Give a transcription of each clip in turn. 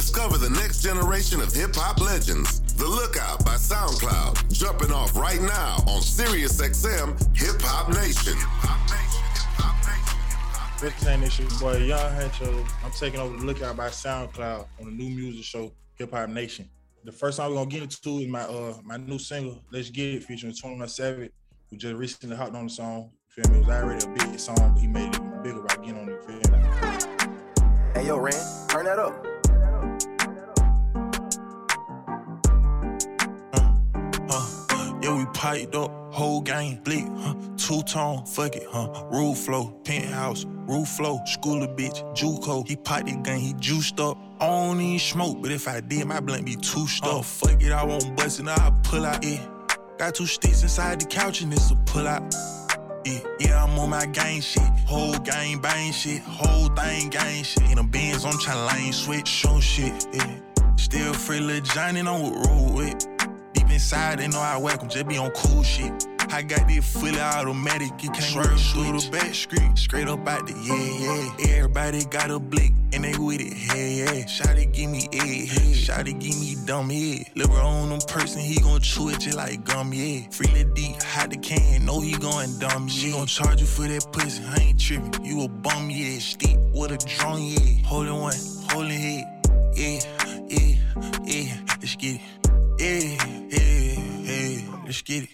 Discover the next generation of hip-hop legends. The Lookout by SoundCloud. Jumping off right now on Sirius XM, Hip Hop Nation. This ain't this shit, boy. Y'all had your... I'm taking over The Lookout by SoundCloud on the new music show, Hip Hop Nation. The first song we're going to get into is my new single, Let's Get It, featuring 21 Savage, who just recently hopped on the song. You feel me? It was already a big song. He made it even bigger by getting on it. You feel me? Hey, yo, Ren, turn that up. Yeah, we piped up, whole gang, bleak, two-tone, fuck it, roof flow, penthouse, roof flow, school of bitch, juco, he piped the gang, he juiced up, I don't even smoke, but if I did, my blunt be too stuffed, fuck it, I won't bust it, now I pull out, it. Got two sticks inside the couch and it's a pull out, yeah, I'm on my gang shit, whole gang bang shit, whole thing gang shit, in the Benz, I'm tryna lane switch, show shit, yeah, still free Lil Johnny, on what roll with, inside, they know I whack them, just be on cool shit. I got this fully automatic, it can't swerve through the back street, straight up out the yeah. Everybody got a blick, and they with it, hey. Shawty give me egg, hey. Shawty give me dumb head. Liver on them person, he gon' chew it just like gum, yeah. Free the deep, hot the can, know he going dumb, yeah. She gon' charge you for that pussy, I ain't trippin'. You a bum, yeah. Steep with a drone, yeah. Holdin' one, holdin' head, yeah. Let's get it. Hey, let's get it.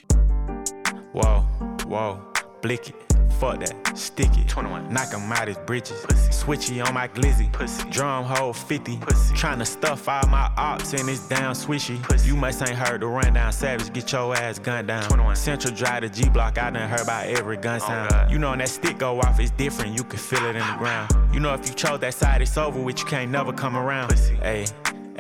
Whoa, blick it. Fuck that, stick it. 21. Knock him out his britches. Pussy. Switchy on my glizzy. Pussy. Drum hole 50. Pussy. Tryna stuff all my ops in this down swishy. Pussy. You must ain't heard the rundown. Savage, get your ass gunned down. 21. Central drive to G-Block, I done heard about every gun sound. Oh, you know when that stick go off, it's different. You can feel it in the ground. You know if you chose that side, it's over with. You can't never come around. Hey.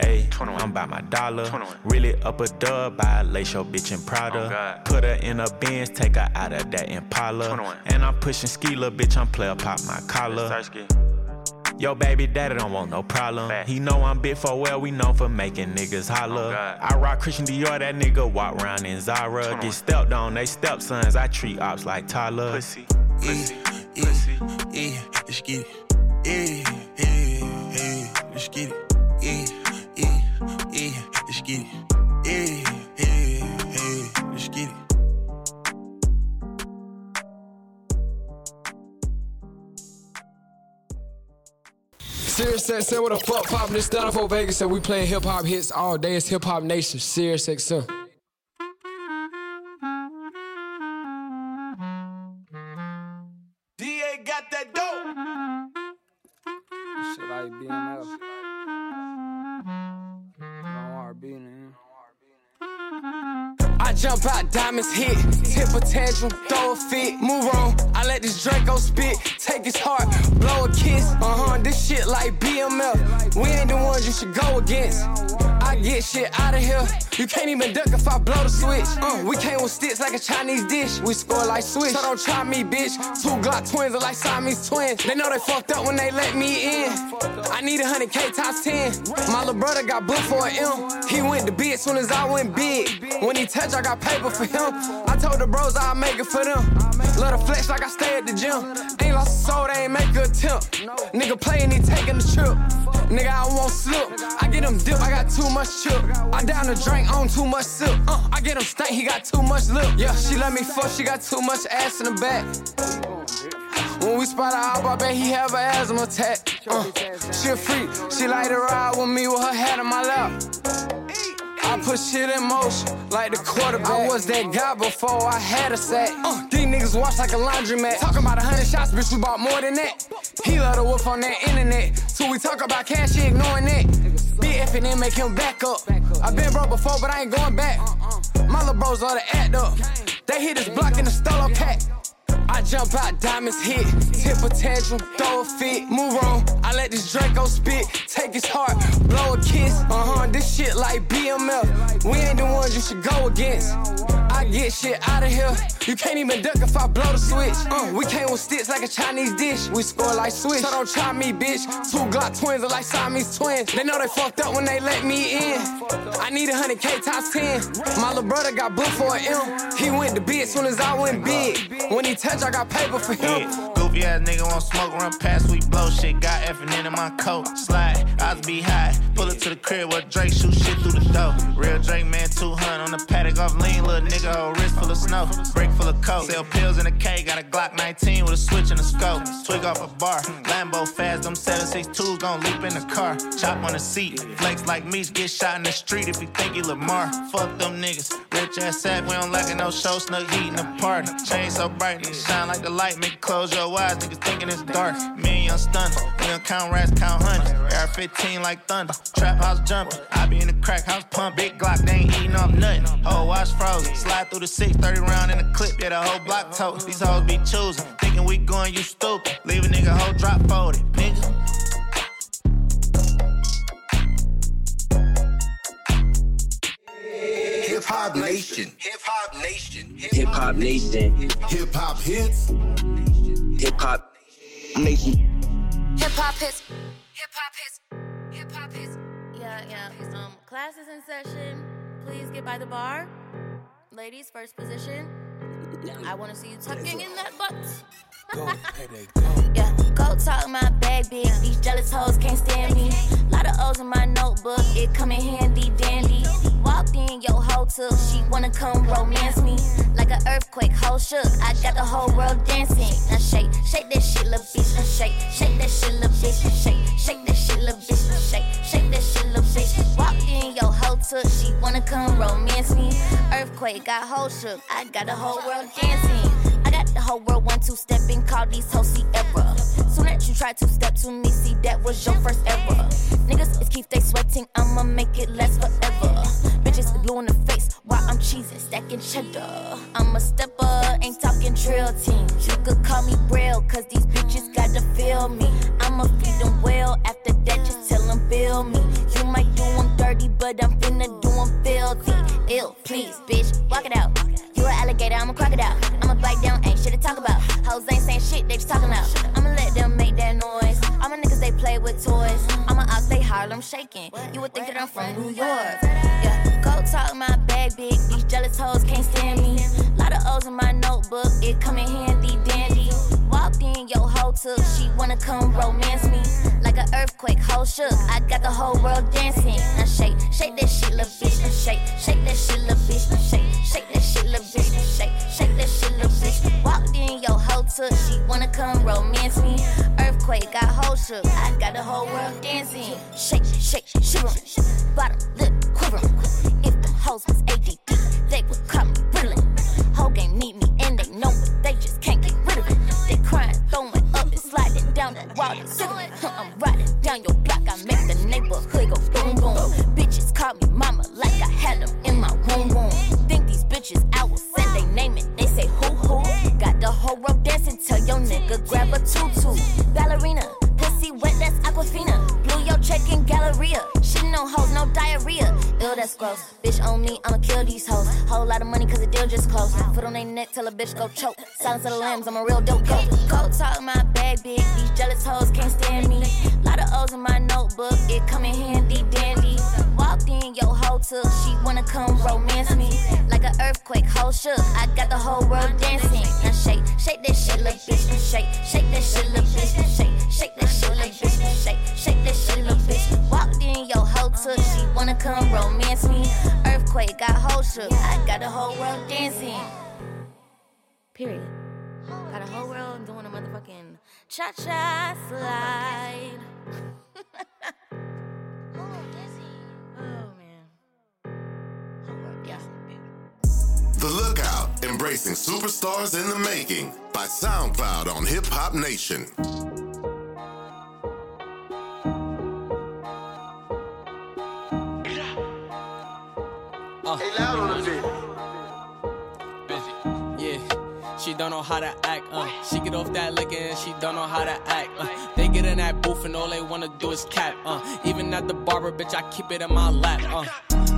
Ayy, I'm by my dollar. 21. Really up a dub by a lace your bitch in Prada. Oh, put her in a Benz, take her out of that Impala. 21. And I'm pushing Skeeler, bitch, I'm player pop my collar. Yo, baby daddy don't want no problem. Fact. He know I'm big for well, we known for making niggas holler. Oh, I rock Christian Dior, that nigga walk round in Zara. 21. Get stepped on, they stepsons, I treat ops like Tyler. Pussy. Let's get it. Let's get it. Let's get it. Let's get it. Sirius XM, what the fuck poppin'? This down for Vegas and we playing hip hop hits all day. It's Hip Hop Nation, Sirius XM. DA got that dope. Should I be BML? I jump out, diamonds hit, tip a tantrum, throw a fit, move on, I let this Draco spit, take his heart, blow a kiss, this shit like BML, we ain't the ones you should go against, I get shit out of here, you can't even duck if I blow the switch, we came with sticks like a Chinese dish, we score like Swiss, so don't try me, bitch, two Glock twins are like Siamese twins, they know they fucked up when they let me in, I need 100K top 10, my little brother got booked for an M, he went to bid as soon as I went big, when he touched I got paper for him, I told the bros I'll make it for them, love to flex like I stay at the gym, ain't lost a soul, they ain't make a attempt, nigga playing, he taking the trip, nigga I won't slip, I get him dip, I got too much chip, I down the drink, on too much sip, I get him stank, he got too much lip, yeah, she let me fuck, she got too much ass in the back, when we spot her out, I bet he have an asthma attack, she a freak, she like to ride with me with her hat in my lap, I put shit in motion, like the quarterback. I was that guy before I had a sack. These niggas watch like a laundromat. Talking about 100 shots, bitch, we bought more than that. He love to whoop on that internet. So we talk about cash, he ignoring that. BF and then make him back up. I been broke before, but I ain't going back. My little bros love to act up. They hit this block in the stolo pack. I jump out, diamonds hit, tip a tantrum, throw a fit, move on, I let this Draco spit, take his heart, blow a kiss, this shit like BML, we ain't the ones you should go against, I get shit out of here, you can't even duck if I blow the switch, we came with sticks like a Chinese dish, we score like Swiss, so don't try me, bitch, two Glock twins are like Siamese twins, they know they fucked up when they let me in, I need 100K top 10, my little brother got booked for an M, he went to bid as soon as I went big, when he touched I got paper for him. Yeah. Goofy ass nigga won't smoke, run past, we blow shit. Got effing in my coat. Slide, eyes be high. Pull a Took to the crib with Drake, shoot shit through the door. Real Drake, man, 200 on the paddock off lean. Little nigga, whole wrist full of snow. Brick full of coke. Sell pills in a K, got a Glock 19 with a switch and a scope. Twig off a bar. Lambo fast, them 7.62s gon' leap in the car. Chop on the seat. Flex like Meech, get shot in the street if you think you Lamar. Fuck them niggas. Rich ass sack, we don't like it, no show. Snug heat in the party. Chain so bright, it shine like the light. Make close your eyes, niggas thinking it's dark. Me and stunner. We don't count rats, count hundreds. AR-15 like thunder. Trap house jumping. I be in the crack house pump. Big Glock, they ain't eating off nothing. Oh, watch frozen. Slide through the 630 round in a clip. Yeah, the whole block tote. These hoes be choosing. Thinking we going, you stupid. Leave a nigga whole drop folded, nigga. Hip Hop Nation. Hip Hop Nation. Hip Hop Nation. Hip Hop Hits. Hip Hop Nation. Hip Hop Hits. Hip Hop Hits. Hip Hop Hits. Yeah. Class is in session. Please get by the bar. Ladies, first position. I want to see you tucking in that butt. Go, baby, go. Yeah, go talk my bag, bitch. These jealous hoes can't stand me. Lot of O's in my notebook. It come in handy dandy. Walked in, yo, hoe took. She wanna come romance me. Like an earthquake, hoe shook. I got the whole world dancing. Now shake, shake that shit, little bitch. Now shake, shake that shit, little bitch. Shake, shake that shit, little bitch. Shake, shake that shit, little bitch. Walked in, yo, hoe took. She wanna come romance me. Earthquake, got hoe shook. I got the whole world dancing. The whole world 1-2 stepping, call these hoes Sierra. Soon as you try to step to me, see that was your first error. Niggas is keep they sweating, I'ma make it last forever. Bitches blue in the face while I'm cheesing, stacking cheddar. I'm a stepper, ain't talking drill team. You could call me Braille, cause these bitches gotta feel me. I'ma feed them well, after that just tell them feel me. You might do them dirty, but I'm finna do them filthy. Ill, please, bitch, walk it out. You an alligator, I'm a crocodile. I'ma bite down, ain't shit to talk about. Hoes ain't saying shit, they just talking out. I'ma let them make that noise. All my niggas, they play with toys. I'ma out, they Harlem shaking. You would think that I'm from New York. Yeah, go talk my bag, big. These jealous hoes can't stand me. Lot of O's in my notebook, it come in handy dandy. Walked in, yo, hoe took. She wanna come romance me. Like an earthquake, hoe shook. I got the whole world dancing. Now shake, shake that shit, little bitch. Now shake, shake that shit, little bitch. Now shake, shake that shit, little bitch. Now shake, shake that shit, little bitch. Walked in, yo, hoe took. She wanna come romance me. Earthquake, got hoe shook. I got the whole world dancing. Shake, shake, shiver. Bottom lip quiver. If the hoes was ADD, they would come riddling. Whole game need me and they know it. They just can't get rid of it. They crying, throwing up and sliding down the wall. I'm riding down your block. I make the neighborhood go boom boom. Bitches call me mama like I had them in my womb womb. Think these bitches I will send they name it. They say who. Got the whole rope dancing. Tell your nigga grab a tutu. Ballerina, pussy wet, that's Aquafina. Blew your check in Galleria. She no hoes, no diarrhea. Ew, that's gross. Bitch on me, I'ma kill these hoes. Whole lot of money cause the deal just closed. Foot on they neck till a bitch go choke. Silence of the lambs, I'm a real dope goat. Go talk my bag, big. These jealous hoes can't stand me. Lot of O's in my notebook, it come in handy dandy. Walked in, yo, hoe took. She wanna come romance me. Like an earthquake, hoe shook. I got the whole world dancing. Now shake, shake that shit, little bitch. Now shake, shake that shit, little bitch. Now shake, shake that shit, little bitch. Now shake, shake that shit, little bitch. Walked in, yo, hoe took. She wanna come romance me. Earthquake, got hoe shook. I got the whole world dancing. Period. Got the whole world doing a motherfucking cha-cha slide. The Lookout, embracing superstars in the making by SoundCloud on Hip Hop Nation. Hey, loud on the bitch. Busy. Yeah, she don't know how to act. She get off that liquor and she don't know how to act. They get in that booth and all they wanna do is cap. Even at the barber, bitch, I keep it in my lap.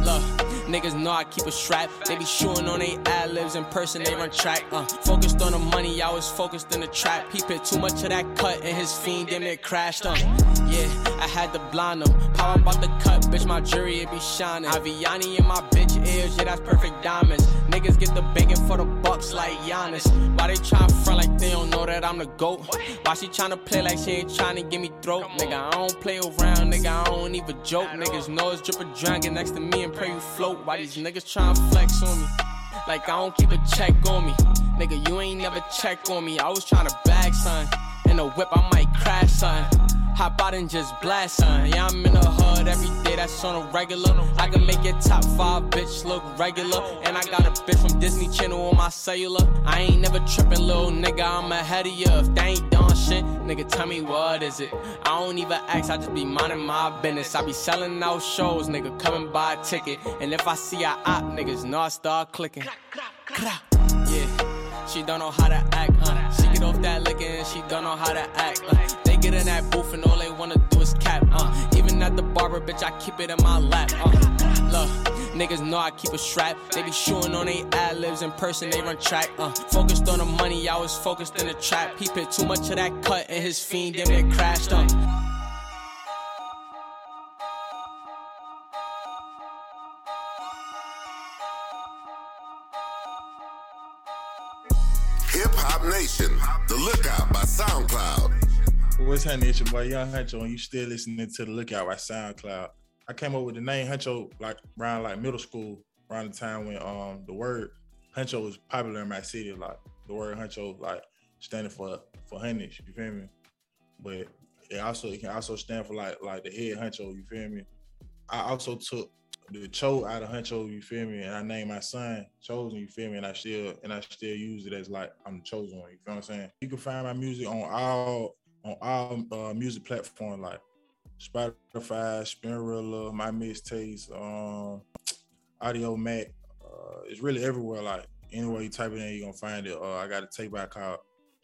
Look. Niggas know I keep a strap. They be shooting on they ad-libs. In person, they run track. Focused on the money, I was focused in the trap. He put too much of that cut and his fiend damn near crashed. Yeah, I had to blind him. Power I'm about to cut, bitch, my jewelry, it be shining. Aviani in my bitch ears, yeah, that's perfect diamonds. Niggas get the bacon for the bucks like Giannis. Why they trying to front like they don't know that I'm the GOAT? Why she trying to play like she ain't trying to give me throat? Nigga, I don't play around, nigga, I don't even joke. Niggas know it's drip or drown, get next to me and pray you float. Why these niggas trying to flex on me? Like I don't keep a check on me. Nigga, you ain't never check on me. I was trying to bag, son. In a whip, I might crash, son. Hop out and just blast, son. Yeah, I'm in the hood every day, that's on a regular. I can make it top 5, bitch, look regular. And I got a bitch from Disney Channel on my cellular. I ain't never trippin', little nigga, I'm ahead of you. If they ain't done shit, nigga, tell me what is it. I don't even ask, I just be minding my business. I be selling out shows, nigga, come and buy a ticket. And if I see a op, niggas know I start clicking. Yeah, she don't know how to act, She get off that liquor and she don't know how to act, Get in that booth and all they wanna do is cap, Even at the barber, bitch, I keep it in my lap, Look, niggas know I keep a strap. They be shooting on they ad-libs. In person, they run track, Focused on the money, I was focused in the trap. He put too much of that cut and his fiend damn near crashed, Hip Hop Nation, The Lookout by SoundCloud. What's happening, it's your boy Young Huncho, and you still listening to The Lookout by SoundCloud. I came up with the name Huncho around middle school, around the time when the word Huncho was popular in my city. Like the word Huncho, standing for hunnish, you feel me? But it can also stand for like the head Huncho, you feel me? I also took the Cho out of Huncho, you feel me? And I named my son Chosen, you feel me? And I still use it as like I'm the chosen one, you feel what I'm saying? You can find my music on all music platforms like Spotify, Spinrilla, My Mixtapes, Audio Mac. It's really everywhere. Like anywhere you type it in, you're gonna find it. I got a tape out called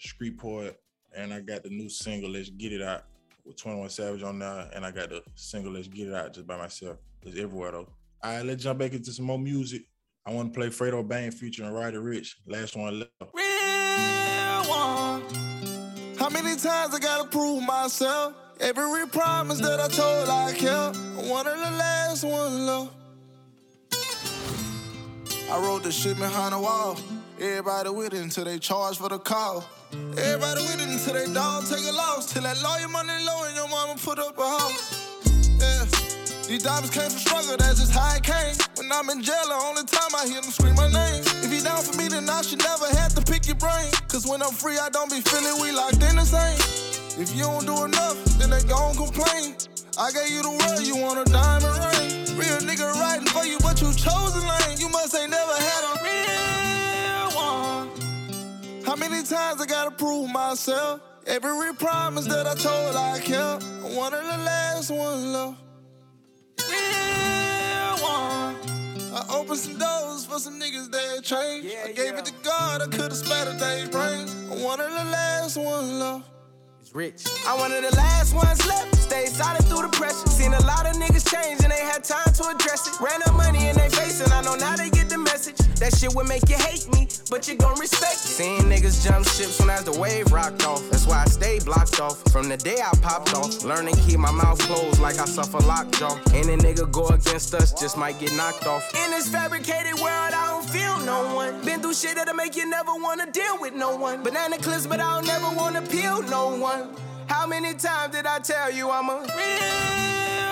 Streetport, and I got the new single Let's Get It Out with 21 Savage on there, and I got the single Let's Get It Out just by myself. It's everywhere though. All right, let's jump back into some more music. I want to play Fredo Bang featuring Ryder Rich. Last one left. Real one. How many times I gotta prove myself? Every promise that I told I kept. One of the last ones left. I wrote the shit behind the wall. Everybody with it until they charge for the call. Everybody with it until they dog take a loss. Till that lawyer money low and your mama put up a house. Yeah, these diamonds came from struggle, that's just how it came. When I'm in jail, the only time I hear them scream my name. If you down for me, then I should never have to pick your brain. Cause when I'm free, I don't be feeling we locked in the same. If you don't do enough, then they gon' complain. I gave you the world, you want a diamond ring. Real nigga riding for you, but you chose a lane. You must ain't never had a real one. How many times I gotta prove myself? Every promise that I told I kept. One of the last ones left. I opened some doors for some niggas that changed. I gave it to God, I could've splattered their brains. One of the last ones left. It's Rich. I'm one of the last ones left. Stayed solid through the pressure. Seen a lot of niggas change and they had time to address it. Ran up money in their face and I know now they get the message. That shit would make you hate me, but you gon' respect it. Seen niggas jump ships when as the wave rocked off. That's why I stayed blocked off. From the day I popped off, learn to keep my mouth closed like I suffer lockjaw. Any nigga go against us just might get knocked off. In this fabricated world, I don't feel no one. Been through shit that'll make you never wanna deal with no one. Banana clips, but I don't never wanna peel no one. How many times did I tell you I'm a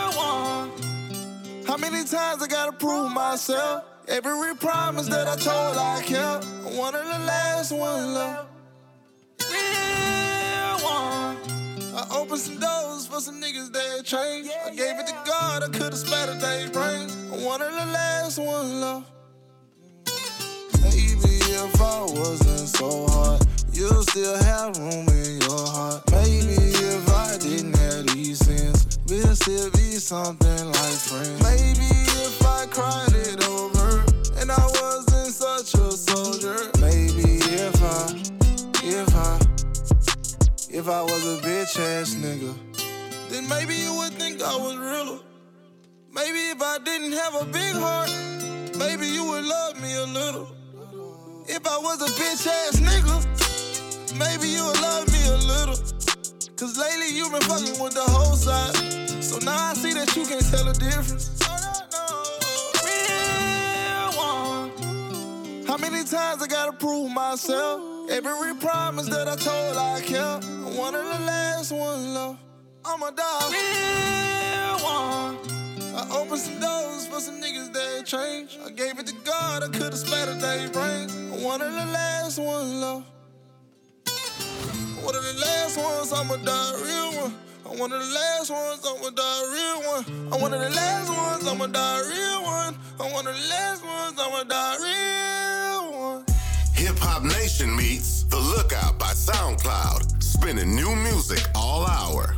real one? How many times I gotta prove myself? Every promise that I told I kept. One of the last ones left. Real one. I opened some doors for some niggas that changed. I gave it to God, I could've splattered their brains. One of the last ones left. Maybe if I wasn't so hard, you'll still have room in your heart. Maybe if I didn't have these sins, we'll still be something like friends. Maybe if I cried it over and I wasn't such a soldier. Maybe if I was a bitch ass nigga, then maybe you would think I was realer. Maybe if I didn't have a big heart, Maybe you would love me a little. If I was a bitch ass nigga, maybe you would love me a little. Cause lately you been fucking with the whole side. So now I see that you can't tell the difference. Real one. How many times I gotta prove myself? Every promise that I told I kept. I'm one of the last ones left. I'm a dog. Real one. I opened some doors for some niggas that ain't changed. I gave it to God, I could've splattered their brains. I'm one of the last ones left. One of the last ones, I'ma die real one. I'm one of the last ones, I'ma die real one. I'm one of the last ones, I'ma die real one. I'm one of the last ones, I'ma die real one. Hip Hop Nation meets The Lookout by SoundCloud. Spinning new music all hour.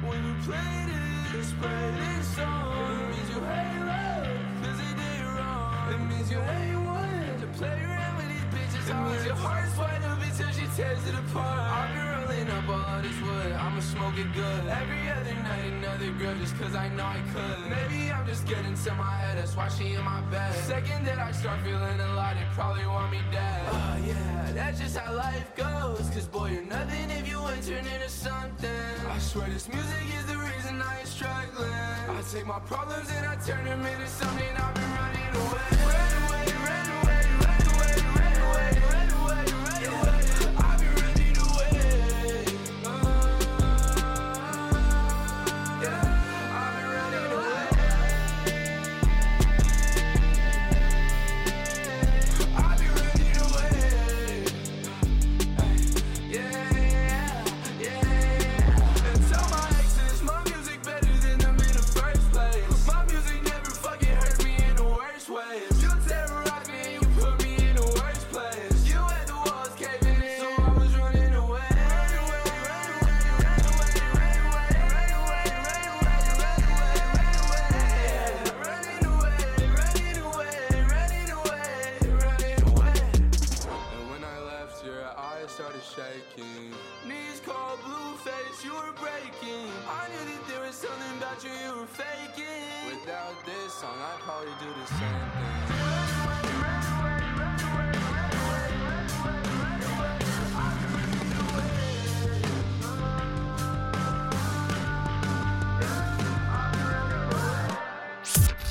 When you play this song, it means you hate love, cause it did wrong. It means you hate one, to play around with these bitches. It means your heart's wide open till she tears it apart. I've been rolling up all this wood, I'ma smoke it good. Every other night another girl just cause I know I could. Maybe I'm just getting to my head, that's why she in my bed. Second that I start feeling a lot, they probably want me dead. Oh yeah, that's just how life goes. Cause boy, you're nothing if you ain't turning into something. I swear this music is the reason I ain't struggling. I take my problems and I turn them into something. I've been running away. Ran away, ran away, ran away, ran away, ran away, ran away. I've been running away. Yeah, I've been running away. I've been running away. Yeah.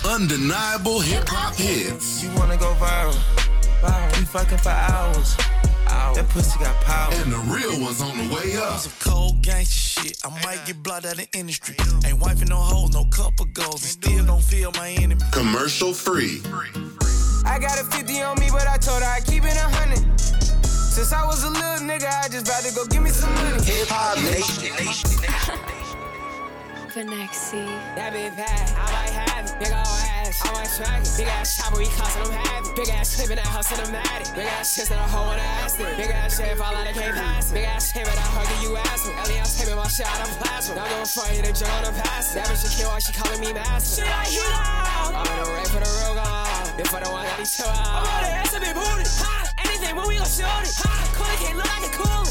Undeniable hip-hop hits. You wanna go viral. We fucking for hours. That pussy got power. And the real one's on the way up. Some cold gangster shit. I might get blocked out of the industry. Ain't wifing no hoes, no cup of goals. And still don't feel my enemy. Commercial free. I got a 50 on me, but I told her I keep it 100. Since I was a little nigga, I just about to go give me some money. Hip-hop nation. Nexi. That big bad, I might have it. Big old ass, I might track it. Big ass chopper, we costin' them happy. Big ass clip in that house and I'm at it. Big ass chest and a hoe in the ass. Big ass shit, fall out, I can't pass it. Big ass shit, but I hug you, ass me. Ellie, I'm taping my shit out, I'm plasma. Now I'm gonna fight you to jump on the pass. That bitch, you kill her, she calling me master. Shit, I hear loud. I'm in the rain for the real god. If I don't want any chill out. I'm on the ass, I be booted. Ha! Anything, when we gon' shoot it. Ha! Cool, it can't look like a cool.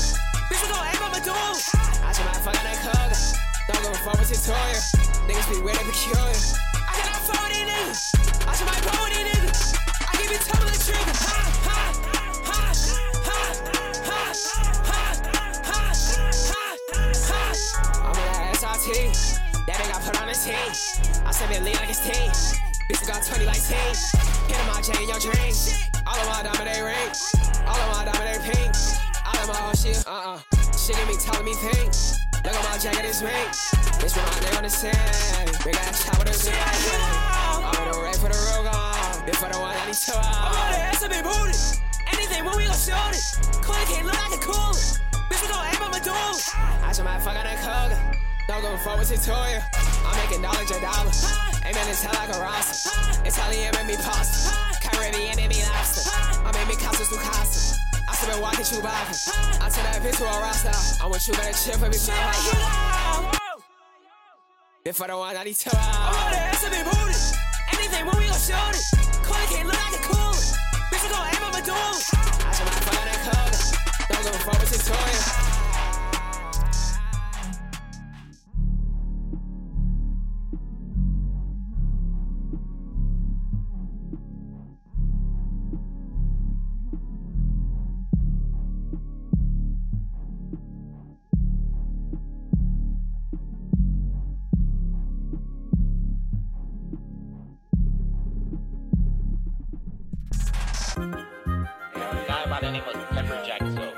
Bitch, we gon' aim on my doom. I should mind fucking that cook. Don't go before with his toy. Niggas be weird and peculiar. I cannot phone these niggas. I should my phone these niggas. I give you top of the trigger. Ha, ha, ha, ha, ha, ha, ha, ha, ha. I'm on that SRT. That nigga put on his team. I said me lead like his team. Bitch got 20 like team. Hit him, I change your dreams. All of my diamond they ring. All of my diamond they pink. All of my whole shit. Shit get me telling me things. Look at my jacket, it's me. It's from my name on the sand. Big ass chop with a zero. I'm in the rain for the Ruger. If I don't want any chill out. I'm on the ass, I be booted. Anything, when we gon' shoot it. Cool, it can't look like a cool. Bitch, we gon' aim on my doom. I should mind fucking that cook. Don't go before with tutorial. I'm making knowledge a dollar. Amen, it's hell like a roster. Italian made me pasta. Caribbean made me lobster. I made me Casa Sucasa. I still been walking through Bible. I tell that bitch to a roster. I want you better chill for me. Shit, I hear loud. If I don't want, I need to. I'm on the ass, I be booted. Anything, when we gon' shoot it. Cool, it can't look like a cool. Bitch, we gon' aim on my doom. by the name of Pepperjack Soap.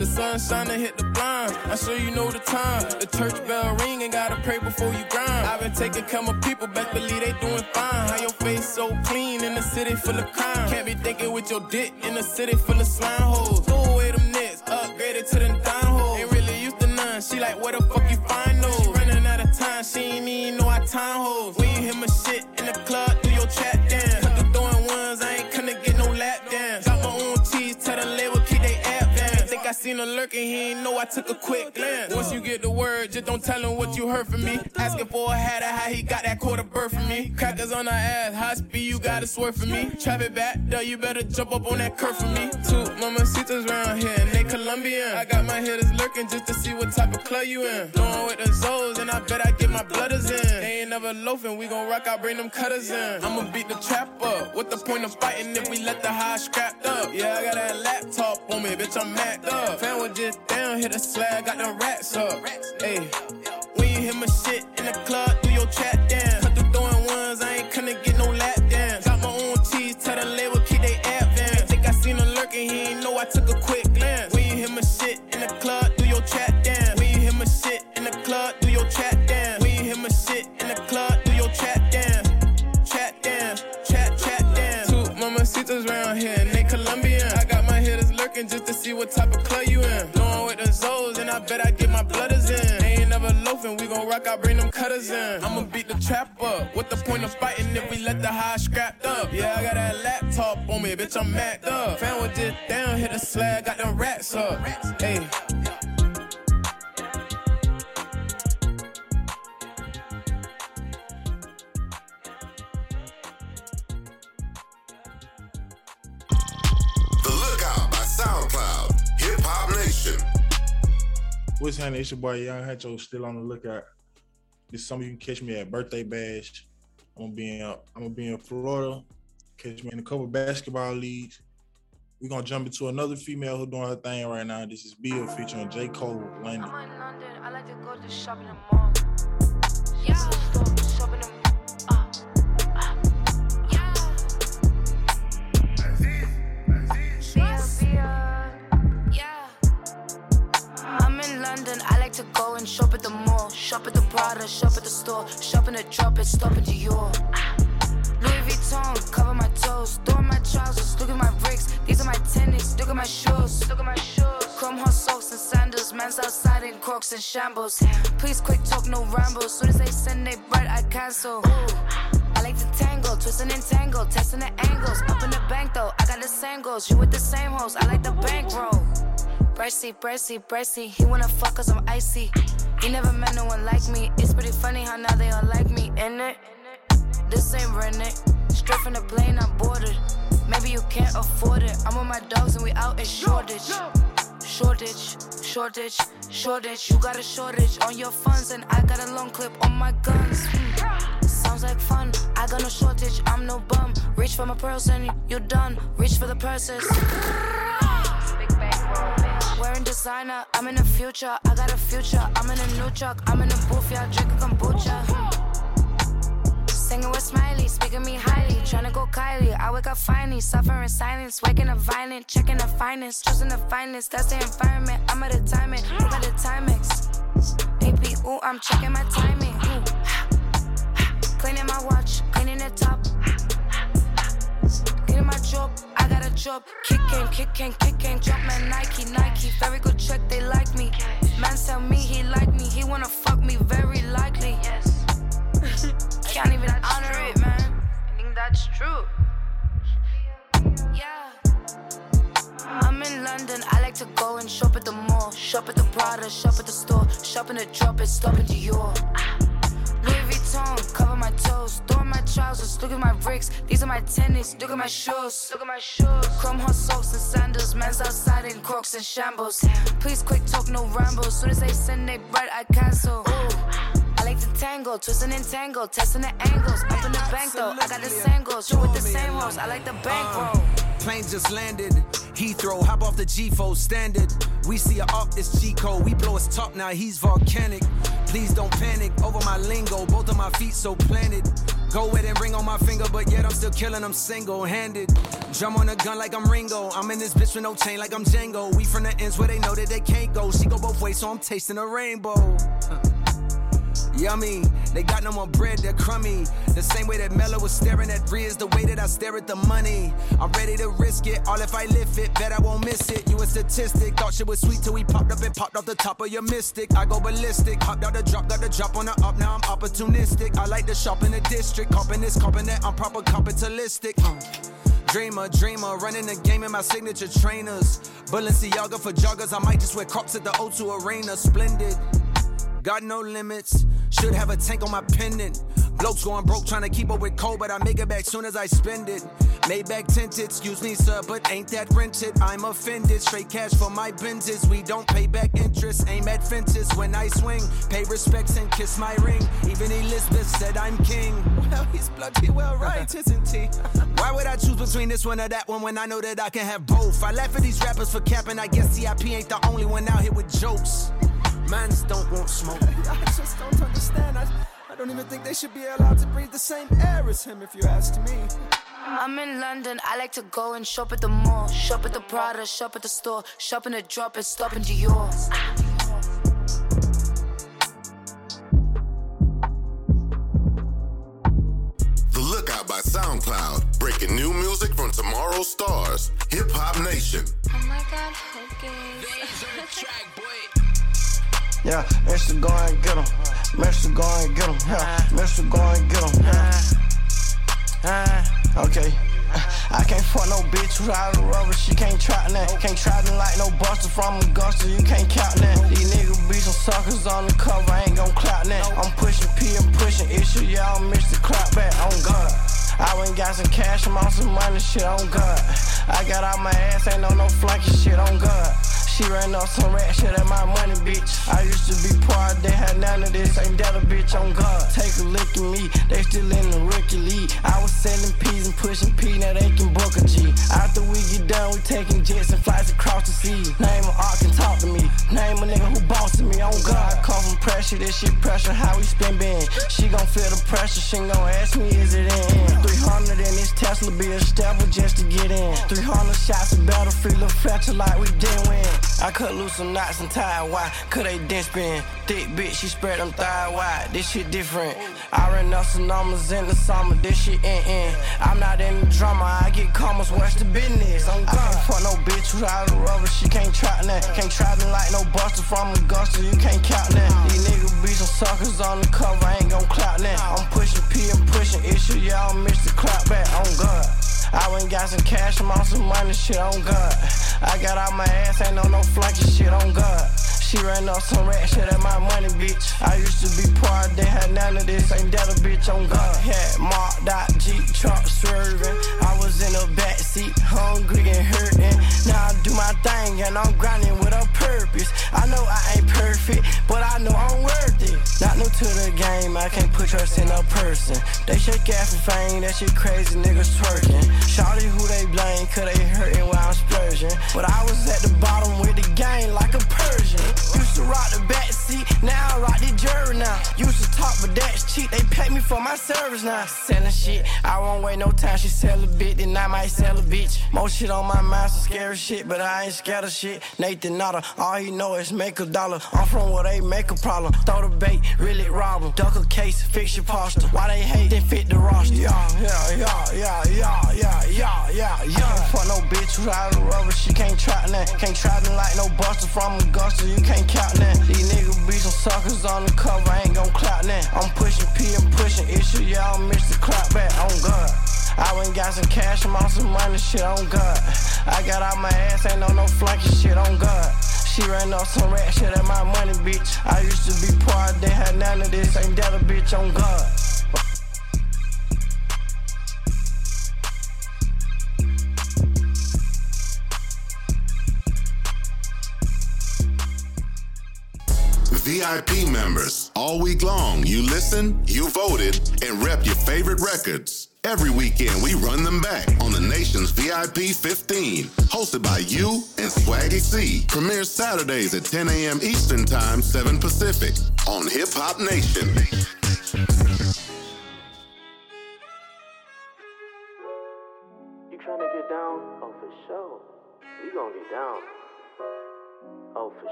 The sun shining hit the blind. I sure you know the time. The church bell ring and gotta pray before you grind. I've been taking care of people, best believe they doing fine. How your face so clean in the city full of crime. Can't be thinking with your dick in the city full of slime holes. Throw away them nets, upgraded to them dime holes. Ain't really used to none. She like, where the fuck you find those? She running out of time, she ain't even know our time hoes. We ain't hear my shit in the club, do your chat down. Cut the throwing ones, I ain't couldn't get no lap dance. Got my own cheese, tell the label, keep they app down. Think I seen her lurking, he ain't know I took a quick glance. Once you get the word, just don't tell him what you heard from me. Asking for a hat or how he got that quarter bird from me. Crackers on her ass, high speed, you gotta swerve for me. Trap it back, though, you better jump up on that curve for me. Two mamacitas round here, and they Colombian. I got my hitters lurking just to see what type of club you in. Going with the Zoes, and I bet I get my blooders in. They ain't never loafing, we gon' rock out, bring them cutters in. I'ma beat the trap up, what the point of fighting if we let the high scrapped up? Yeah, I got that laptop on me, bitch, I'm macked up. Fan was just down, hit a slag, got them rats up. Ayy, when you hear my shit in the club, do your chat down. Cut the throwing ones, I ain't couldn't get no lap dance. Got my own cheese, tell the label, keep they app down. Ain't think I seen her lurking, he ain't know I took a quick glance. When you hear my shit in the club, do your chat down. When you hear my shit in the club, do your chat down. When you hear my shit in the club, do your chat down. Chat down, chat, chat down. Two mamacitas round here, and they Colombian. I got my hitters lurking just to see what type of club you in. Going with the Zoes, and I bet I get my blooders in. Loafing, we gon' rock out, bring them cutters in. I'ma beat the trap up. What the point of fighting if we let the high scrapped up? Yeah, I got that laptop on me, bitch, I'm macked up. Fan was just down, hit a slag, got them rats up. Hey. The Lookout by SoundCloud, Hip Hop Nation. What's happening? It's your boy Young Huncho, still on the lookout. This summer you can catch me at Birthday Bash. I'm gonna be in Florida. Catch me in a couple basketball leagues. We're gonna jump into another female who's doing her thing right now. This is Bill featuring J. Cole, Landon. I'm in London. I like to go to shop in the mall. Yeah. Shop in the London, I like to go and shop at the mall, shop at the Prada, shop at the store, shop in the drop and stop at Dior. Louis Vuitton, cover my toes, throw in my trousers, look at my bricks, these are my tennis, look at my shoes, Chrome hot socks and sandals, man's outside in Crocs and shambles. Please quick talk, no rambles, soon as they send they bright, I cancel. Ooh. I like to tangle, twisting and tangle, testing the angles, up in the bank though, I got the same goals, you with the same hoes, I like the bankroll. Bracy, he wanna fuck cause I'm icy. He never met no one like me. It's pretty funny how now they all like me, innit? This ain't rent it. Straight from the plane, I'm boarded. Maybe you can't afford it. I'm with my dogs and we out in Shoreditch. You got a shortage on your funds and I got a long clip on my guns. Sounds like fun, I got no shortage, I'm no bum. Reach for my pearls and you're done. Reach for the purses. Wearing designer, I'm in the future, I got a future, I'm in a new truck, I'm in a booth, y'all drinking kombucha. Singing with Smiley, speaking me highly, trying to go Kylie, I wake up finally, suffering silence, waking up violent, checking the finest, choosing the finest, that's the environment, I'm at a timing, look at the Timex, AP, ooh, I'm checking my timing, ooh. Cleaning my watch, cleaning the top, cleaning my job. I got a job, kicking, drop man Nike, very good check, they like me. Man tell me he like me, he wanna fuck me, very likely. Yes. Can't even honor true. It, man. I think that's true. Yeah. I'm in London, I like to go and shop at the mall, shop at the Prada, shop at the store, shop in the drop and stop at Dior. Louis Vuitton, cover my toes, throw in my trousers, look at my bricks, these are my tennis, look at my shoes, Chrome hot socks and sandals, man's outside in Crocs and shambles. Please quick talk, no rambles, soon as they send they bright, I cancel. Ooh. I like to tangle, twisting and tangle, testing the angles, up in the bank though, I got the same goals, you with the same hoes, I like the bankroll. Plane just landed, Heathrow, hop off the G4 standard. We see her up, it's G Cole, we blow his top, now he's volcanic. Please don't panic, over my my lingo, both of my feet so planted. Go with and ring on my finger, but yet I'm still killing them single-handed. Drum on a gun like I'm Ringo. I'm in this bitch with no chain like I'm Django. We from the ends where they know that they can't go. She go both ways, so I'm tasting a rainbow. Yummy, they got no more bread, they're crummy. The same way that Mello was staring at Riz, the way that I stare at the money. I'm ready to risk it, all if I lift it, bet I won't miss it. You a statistic, thought shit was sweet till we popped up and popped off the top of your mystic. I go ballistic, hopped out the drop, got the drop on the up, now I'm opportunistic. I like to shop in the district, copping this, copping that, I'm proper capitalistic. Dreamer, running the game in my signature trainers. Balenciaga for joggers, I might just wear crops at the O2 Arena, splendid. Got no limits, should have a tank on my pendant. Blokes going broke trying to keep up with Cole, but I make it back soon as I spend it. Maybach tinted, excuse me sir, but ain't that rented? I'm offended, straight cash for my Benzes. We don't pay back interest, aim at fences when I swing. Pay respects and kiss my ring, even Elizabeth said I'm king. Well, he's bloody well right, isn't he? Why would I choose between this one or that one when I know that I can have both? I laugh at these rappers for capping, I guess CIP ain't the only one out here with jokes. Mans don't want smoke. I just don't understand. I don't even think they should be allowed to breathe the same air as him, if you ask me. I'm in London, I like to go and shop at the mall. Shop at the Prada, shop at the store. Shop in the drop and stop in Dior. The Lookout by SoundCloud. Breaking new music from tomorrow's stars. Hip Hop Nation. Oh my God, okay. Yeah, Mr. Go and get him. Mr. Go and get him. Yeah, Mr. Go and get him. Yeah. Okay. I can't fuck no bitch who's out of rubber. She can't trot that. Can't trot that like no buster from Augusta. You can't count that. These niggas be some suckers on the cover. I ain't gon' clout that. I'm pushing P and pushing issue. Y'all miss the clock back. On God. I went got some cash. I'm on some money shit. On God. I got out my ass. Ain't on no flunky shit. On God. She ran off some rat shit at my money, bitch. I used to be poor, they had none of this. Ain't that a bitch on God? Take a look at me, they still in the rookie league. I was selling peas and pushing P, now they can book a G. After we get done, we taking jets and flights across the seas. Name an arc and talk to me. Name a nigga who bossing me on God. I come from pressure, this shit pressure, how we spin bend. She gon' feel the pressure, she gon' ask me, is it in? 300 in this Tesla be a stepper just to get in. 300 shots of battlefield, look fletcher like we didn't win. I cut loose some knots and tie wide, could they dent spin? Thick bitch, she spread them thigh wide, this shit different. I ran up some numbers in the summer, this shit in. I'm not in the drama, I get commas, what's the business? I'm gone. I can't fuck no bitch who's out of rubber, she can't trot that. Can't trot me like no buster from Augusta, you can't count that. These niggas be some suckers on the cover, I ain't gon' clout that. I'm pushing P and pushing issue, y'all miss the clout back. On God. I went got some cash, I'm on some money shit, on God. I got out my ass, ain't on no flunky shit, on God. She ran off some rat shit at my money, bitch. I used to be poor, they had none of this, ain't that a bitch, on God. Had marked out Jeep truck swerving, I was in the backseat, hungry and hurting. Now I do my thing and I'm grinding with a purpose. I know I ain't perfect, but I know I'm worth it. Not new to the game, I can't put trust in no person. They shake ass for fame, that shit crazy, niggas twerking. Shawty who they blame, cause they hurting while I'm splurging. But I was at the bottom with the game like a Persian. Used to rock the backseat, now I rock the jury now. Used to talk, but that's cheap, they pay me for my service now. Selling shit, I won't wait no time, she sell a bit, then I might sell a bitch. Most shit on my mind, some scary shit, but I ain't scared of shit. Nathan Otter, all he know is make a dollar. I'm from where they make a problem. Throw the bait, really rob them. Duck a case, fix your posture. Why they hate, then fit the roster. Yeah. I can't fuck no bitch who's out of rubber, she can't trot that. Can't trot me like no buster from Augusta, you can't count that. These niggas be some suckers on the cover, I ain't gon' clout that. I'm pushing P and pushing issue, y'all miss the clout back. On God. I went got some cash, I'm on some money shit, on God. I got out my ass, ain't on no flunky shit, on God. She ran off some rat shit at my money, bitch. I used to be poor, they had none of this, ain't that a bitch, on God. VIP members, all week long, you listen, you voted, and rep your favorite records. Every weekend, we run them back on the nation's VIP 15, hosted by you and Swaggy C. Premieres Saturdays at 10 a.m. Eastern Time, 7 Pacific, on Hip Hop Nation.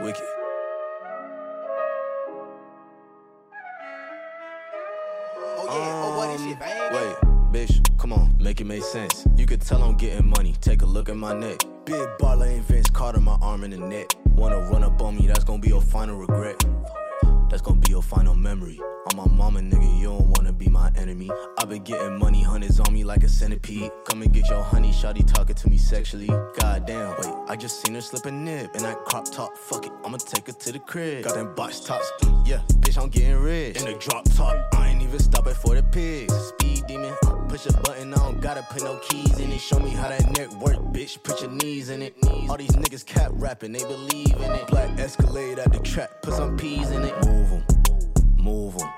Wicked. Oh, yeah. Oh, what is it, baby? Wait, bitch, come on, make it make sense. You could tell I'm getting money, take a look at my neck. Big baller ain't Vince Carter, my arm in the neck. Wanna run up on me, that's gonna be your final regret. That's gonna be your final memory. I'm my mama, nigga, you don't wanna be my enemy. I've been getting money, hundreds on me like a centipede. Come and get your honey, shawty talking to me sexually. Goddamn, wait, I just seen her slip a nip. And that crop top, fuck it, I'ma take her to the crib. Got them box tops, yeah, bitch, I'm getting rich. In the drop top, I ain't even stopping for the pigs. Speed demon, push a button, I don't gotta put no keys in it. Show me how that neck work, bitch, put your knees in it. All these niggas cap rapping, they believe in it. Black Escalade at the trap, put some peas in it. Move them, move them.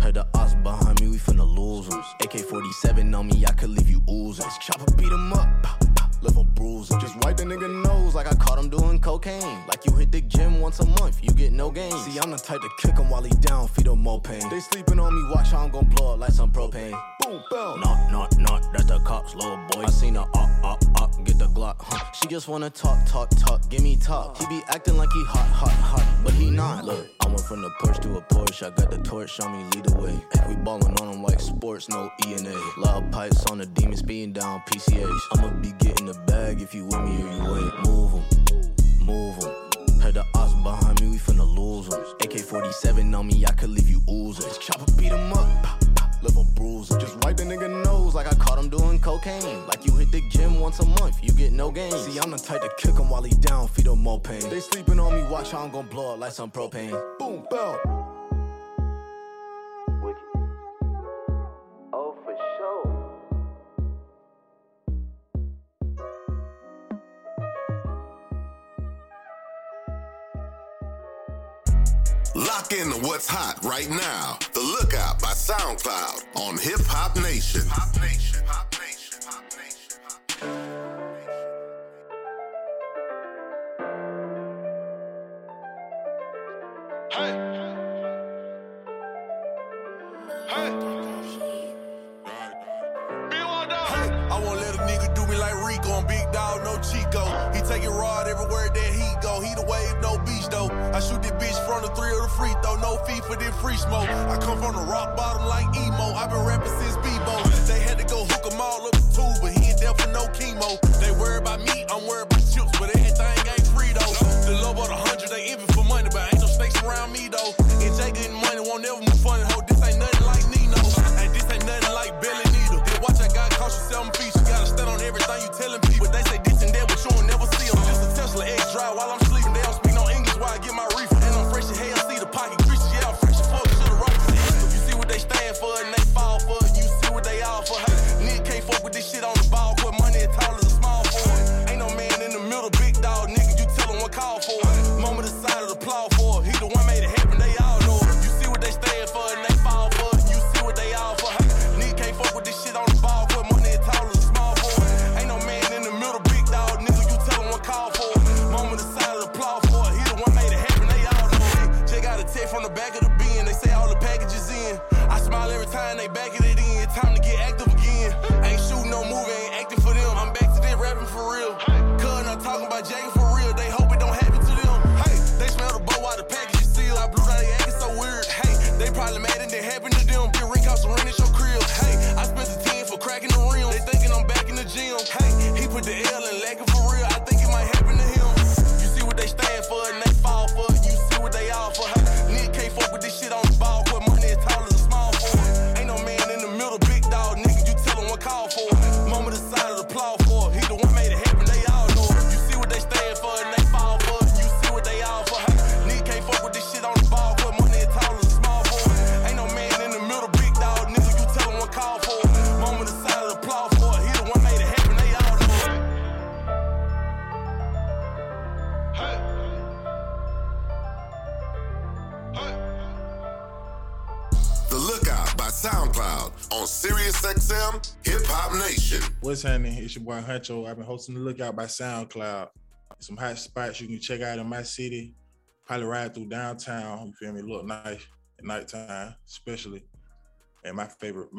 Heard the ops behind me, we finna lose them. AK-47 on me, I could leave you oozing. Chopper beat him up, live a bruiser. Just wipe the nigga nose like I caught him doing cocaine. Like you hit the gym once a month, you get no gain. See, I'm the type to kick him while he down, feed him more pain. They sleeping on me, watch how I'm gon' blow up like some propane. Boom, boom. Knock, knock, knock, that's the cops, little boy. I seen her op, op, op, get the Glock, huh. She just wanna talk, talk, talk, give me top. He be acting like he hot, hot, hot, but he not. Look, I went from the Porsche to a Porsche, I got the torch on me, lead the way. We ballin' on them like sports, no E&A. Loud pipes on the demon, speeding down PCH. I'ma be getting the bag if you with me or you ain't. Move em, move em. Heard the ops behind me, we finna lose em. AK-47 on me, I could leave you oozing. Chopper beat him up, live a bruiser. Just wipe the nigga nose like I caught him doing cocaine. Like you hit the gym once a month, you get no gain. See, I'm the type to kick him while he down, feed him more pain. They sleeping on me, watch how I'm gon' blow up like some propane. Boom, bell. Lock into what's hot right now. The Lookout by SoundCloud on Hip Hop Nation. Hop Nation, Hop Nation, Hop Nation, Hop Nation. Hey. Hey. Hey. I won't let a nigga do me like Rico. I'm big dog, no Chico. He take it raw everywhere that he go. He the wave, no beach though. I shoot this bitch from the three of the free throw, no fee for this free smoke. I come from the rock bottom like emo. I've been rapping since Bebo. They had to go hook them all up too, but he ain't there for no chemo. They worry about me, I'm worried about chips, but everything ain't free though. The love of the 100, they even for money, but ain't no snakes around me though. And Jay getting money won't never move funny, ho. This ain't nothing like Nino, and this ain't nothing like Billy neither. That watch I got cost you 7 feet. You gotta stand on everything you telling people. They say this and that, but you will never see them. Just a Tesla X drive while I'm sleeping. They don't speak no English while I get my reefer. And I'm fresh as hell, see the pocket creature. Yeah, I'm fresh as fuck to the right. You see what they stand for and they fall for it. You see what they all for. Hey, nigga can't fuck with this shit on the ball. Put money as tall as a small for it. Ain't no man in the middle, big dog, nigga. You tell him what call for it. Moment of silence, applaud for it. He the one made it happen, they all know it. You see what they stand for and they fall for it. You see what they all for. Hey, nigga can't fuck with this shit on the ball. Put money as tall as a small for it. Ain't no man in the middle, big dog, nigga. You tell him what call for it. Moment of silence, applaud for it. He the one made it happen, they all know it. Jay got a text from the back of the bin. They say all the packages in. I smile every time they back it in. It's time to get active again. Ain't shooting no movie, ain't acting for them. I'm back to them rapping for real. Cuz I'm talking about Jay for real. They hope it don't happen to them. Hey, they smell the bow while the package is sealed. I blew out they acting so weird. Hey, they probably mad and it happened to them. Get ring out some rent at your crib. Hey, I spent the 10 for cracking the rim. They thinking I'm back in the gym. Hey, he put the L in lacking for real. I think it might happen to him. You see what they stand for and they fall for. You see what they all for. Hey, nigga can't fuck with this shit on the ball. Put money as tall as a small for. Ain't no man in the middle, big dog, nigga. You tell him what call for. Moment of silence, applaud for. He the one made it happen, they all know it. You see what they stand for and they fall for. You see what they all for. Hey, nigga can't fuck with this shit on the ball. Put money as tall as a small for. Ain't no man in the middle, big dog, nigga. You tell him what call for. Moment of silence, applaud for. He the one made it happen, they all know it. Hey. The Lookout by SoundCloud on Sirius XM, Hip Hop Nation. What's happening? It's your boy Huncho. I've been hosting The Lookout by SoundCloud. Some hot spots you can check out in my city. Probably ride through downtown. You feel me? Look nice at nighttime, especially. And my favorite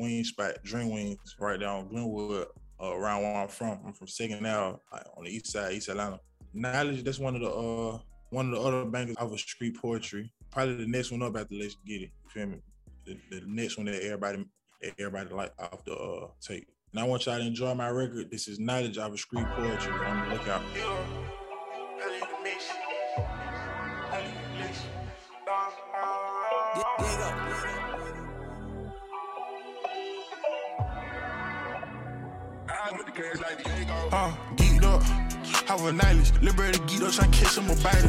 wing spot, Dream Wings, right down Glenwood, around where I'm from. I'm from Second Ave, on the east side, East Atlanta. Knowledge, that's one of the one of the other bangers off of Street Poetry. Probably the next one up after Let's Get It. You feel me? The next one that everybody like off the tape. And I want y'all to enjoy my record. This is Knowledge off of Street Poetry on The Lookout. Geeked up, I was nightless, liberated geeked up, tryna catch him a bite.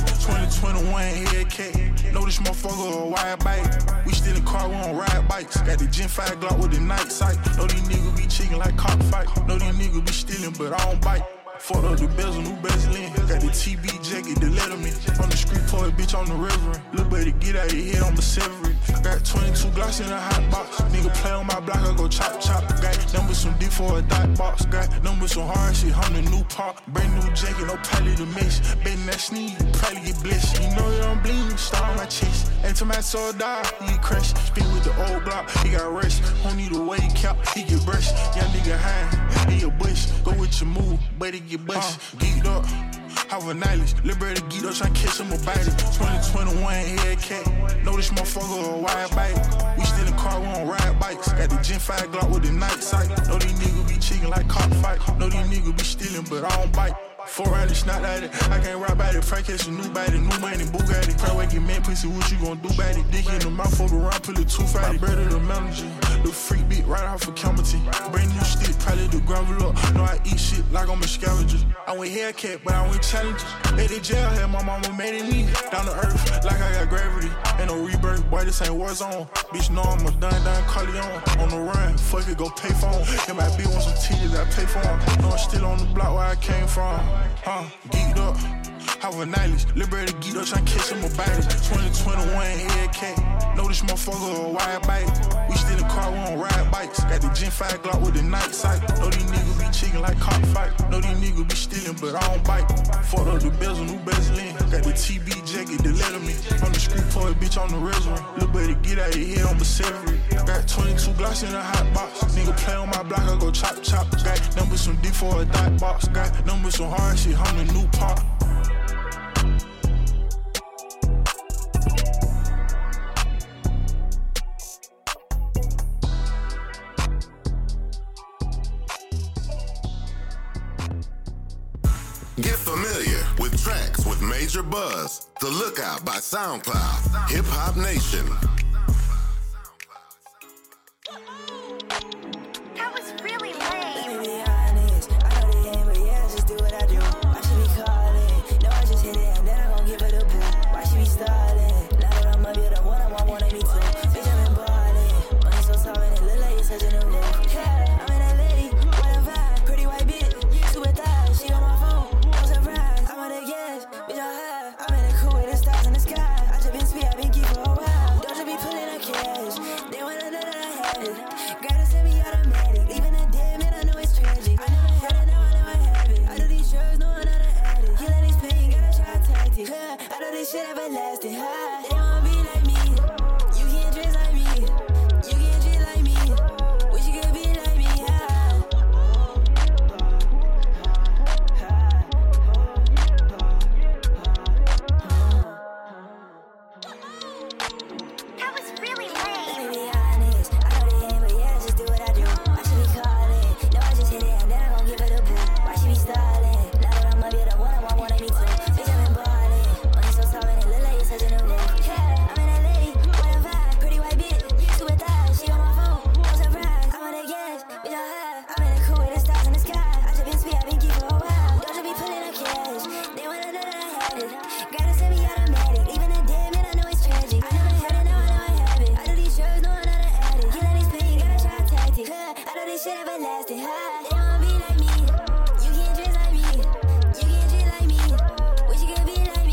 2021 Hellcat, know this motherfucker a wide bite. We still in car, we don't ride bikes. Got the Gen 5 Glock with the night sight. Know these niggas be chicken like cockfight. Know these niggas be stealing, but I don't bite. Fucked up the bezel, new bezel in. Got the TB jacket, the letterman. On the street for a bitch on the reverend. Little buddy get out of your head, I'm a severing. Got 22 Glocks in a hot box. Nigga play on my block, I go chop chop. Got numbers some D for a dot box. Got numbers some hard shit, I'm the new pop. Brand new jacket, no pallet to mix. Betting that sneeze, you probably get blessed. You know you don't bleed, star on my chest. Every time I saw a dog, he crash. Spin with the old block, he got rest. Who need a weight cap, he get brushed. Young nigga high, he a bush. Go with your move, buddy get bushed. Geeked up, I was nightless, liberated geeked up, tryna catch him a bite. 2021 Hellcat, know this motherfucker a wide bite. We still in car, we don't ride bikes. Got the Gen 5 Glock with the night sight. Know these niggas be cheating like cockfight. Know these niggas be stealing, but I don't bite. 4 hours, not out it. I can't ride by the fry, catch a new body, new money, Bugatti. Cry wake your man, pussy, what you gon' do about it? Dick in the mouth over round, pull the tooth out. My brother the manager, the freak beat right off of Camerton. Brand new stick, probably the gravel up. Know I eat shit like I'm a scavenger. I went Hellcat, but I went challenges. At the jail, had my mama made it leave. Down to earth, like I got gravity. Ain't no rebirth, boy, this ain't war zone. Bitch, no, I'm a done Carleon. On the run, fuck it, go pay for him. MIB want some titties, I pay for him. No, I'm still on the block where I came from. Geeked up, I was nightless, liberated geeked up, tryna catch him a bite. 2021 Hellcat, know this motherfucker a wide bite. We still in car, we don't ride bikes. Got the Gen 5 Glock with the night sight. Know these niggas be chicken like cockfight. Know these niggas be stealing, but I don't bite. Fucked up the bezel, new bezel in. Got the TB jacket, the letterman. On the street toy, bitch on the reservoir. Little buddy get out your head, I'm a severing. Got 22 Glocks in a hot box. Nigga play on my block, I go chop chop. Got numbers some D for a dot box. Got numbers some hard shit, I'm the new pop. Get familiar with tracks with major buzz. The Lookout by SoundCloud. Hip Hop Nation. That was really lame. Let me be honest. I know the game, but yeah, I just do what I do. Why should be calling? No, I just hit it, and then I gon' give it a boo. Why should be starting? Now that I'm up here, the one I want, one I need to. Bitch, I've been ballin'. Money so soft, and it look like you're touching a roof. Yeah, I'm in that lady. What a vibe. Pretty white bitch. Super thigh. She on my phone. I'm surprised. I'm on the gas. Bitch, I'm high. I'm in the cool with the stars in the sky. I just been sweet. I've been geek for a while. Don't you be pulling up cash. They wanna know that I had it. Gotta send me automatic. Even a dead man, I know it's tragic. I never had it, now I never have it. I do these drugs, no, I'm not an addict. Healing these pain, gotta try tactics. I know this shit everlasting. They wanna be like me. You can't dress like me. You can't dress like me. Wish you could be like me. That was really lame. Let me be honest. I know the game, but yeah, I just do what I do. Why should be calling? No, I just hit it, and then I gon' give it a boo. Why should be starting? Now that I'm up here, the one I want, one I need to. Bitch, I've been ballin'. Money so soft, and it look like you're touching a roof. Yeah, I'm in that lady. What a vibe. Pretty white bitch. Super thigh. She on my phone. I'm surprised. I'm on that gas. Bitch, I'm high. I'm in the cool with the stars in the sky. I just been sweet. I've been geek for a while. Don't you be pulling up cash. They wanna know that I had it. Gotta send me automatic. Even a dead man, I know it's tragic. I never had it, now I know I have it. I do these drugs, no, I'm not an addict. Healing these pain, gotta try tactics. I know this shit everlasting. They wanna be like me. You can't dress like me. You can't dress like me. Wish you could be like me.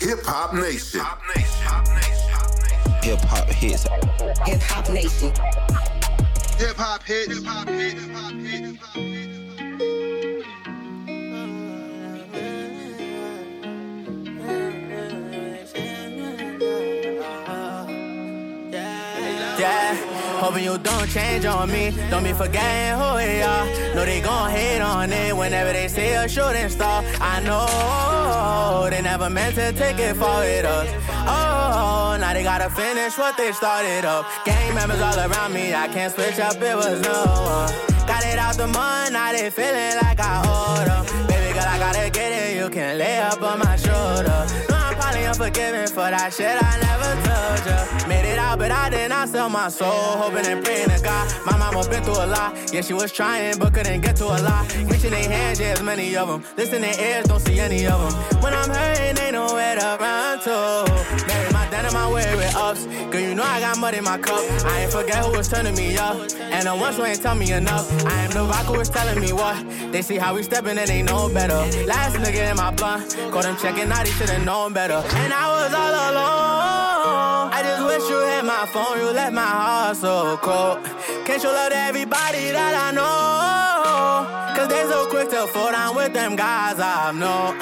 Hip Hop Nation. Hip Hop hits. Hip Hop Nation. Hip hop hits. Hip hop hits. Hip hop hits. Hip hop hits. Hoping you don't change on me. Don't be forgetting who they are. Know they gon' hate on it whenever they see a shooting star. I know they never meant to take it for it up. Oh, now they gotta finish what they started up. Gang members all around me, I can't switch up, it was no one. Got it out the mud, now they feeling like I owed them. Baby girl, I gotta get it, you can lay up on my shoulder. Unforgiving for that shit I never told ya. Made it out, but I did not sell my soul. Hoping and praying to God. My mama been through a lot. Yeah, she was trying, but couldn't get to a lot. Reaching their hands, yeah, as many of them. Listen their ears, don't see any of them. When I'm hurting, ain't nowhere to run to. Married my dad and my way with ups. Girl, you know I got mud in my cup. I ain't forget who was turning me up. And the ones who ain't tell me enough. I am the rock who was telling me what. They see how we stepping and they know better. Last nigga in my blunt. Caught him checking out, he should've known better. And I was all alone. I just wish you had my phone. You left my heart so cold. Can't show love to everybody that I know, cause they so quick to fall down with them guys I've known.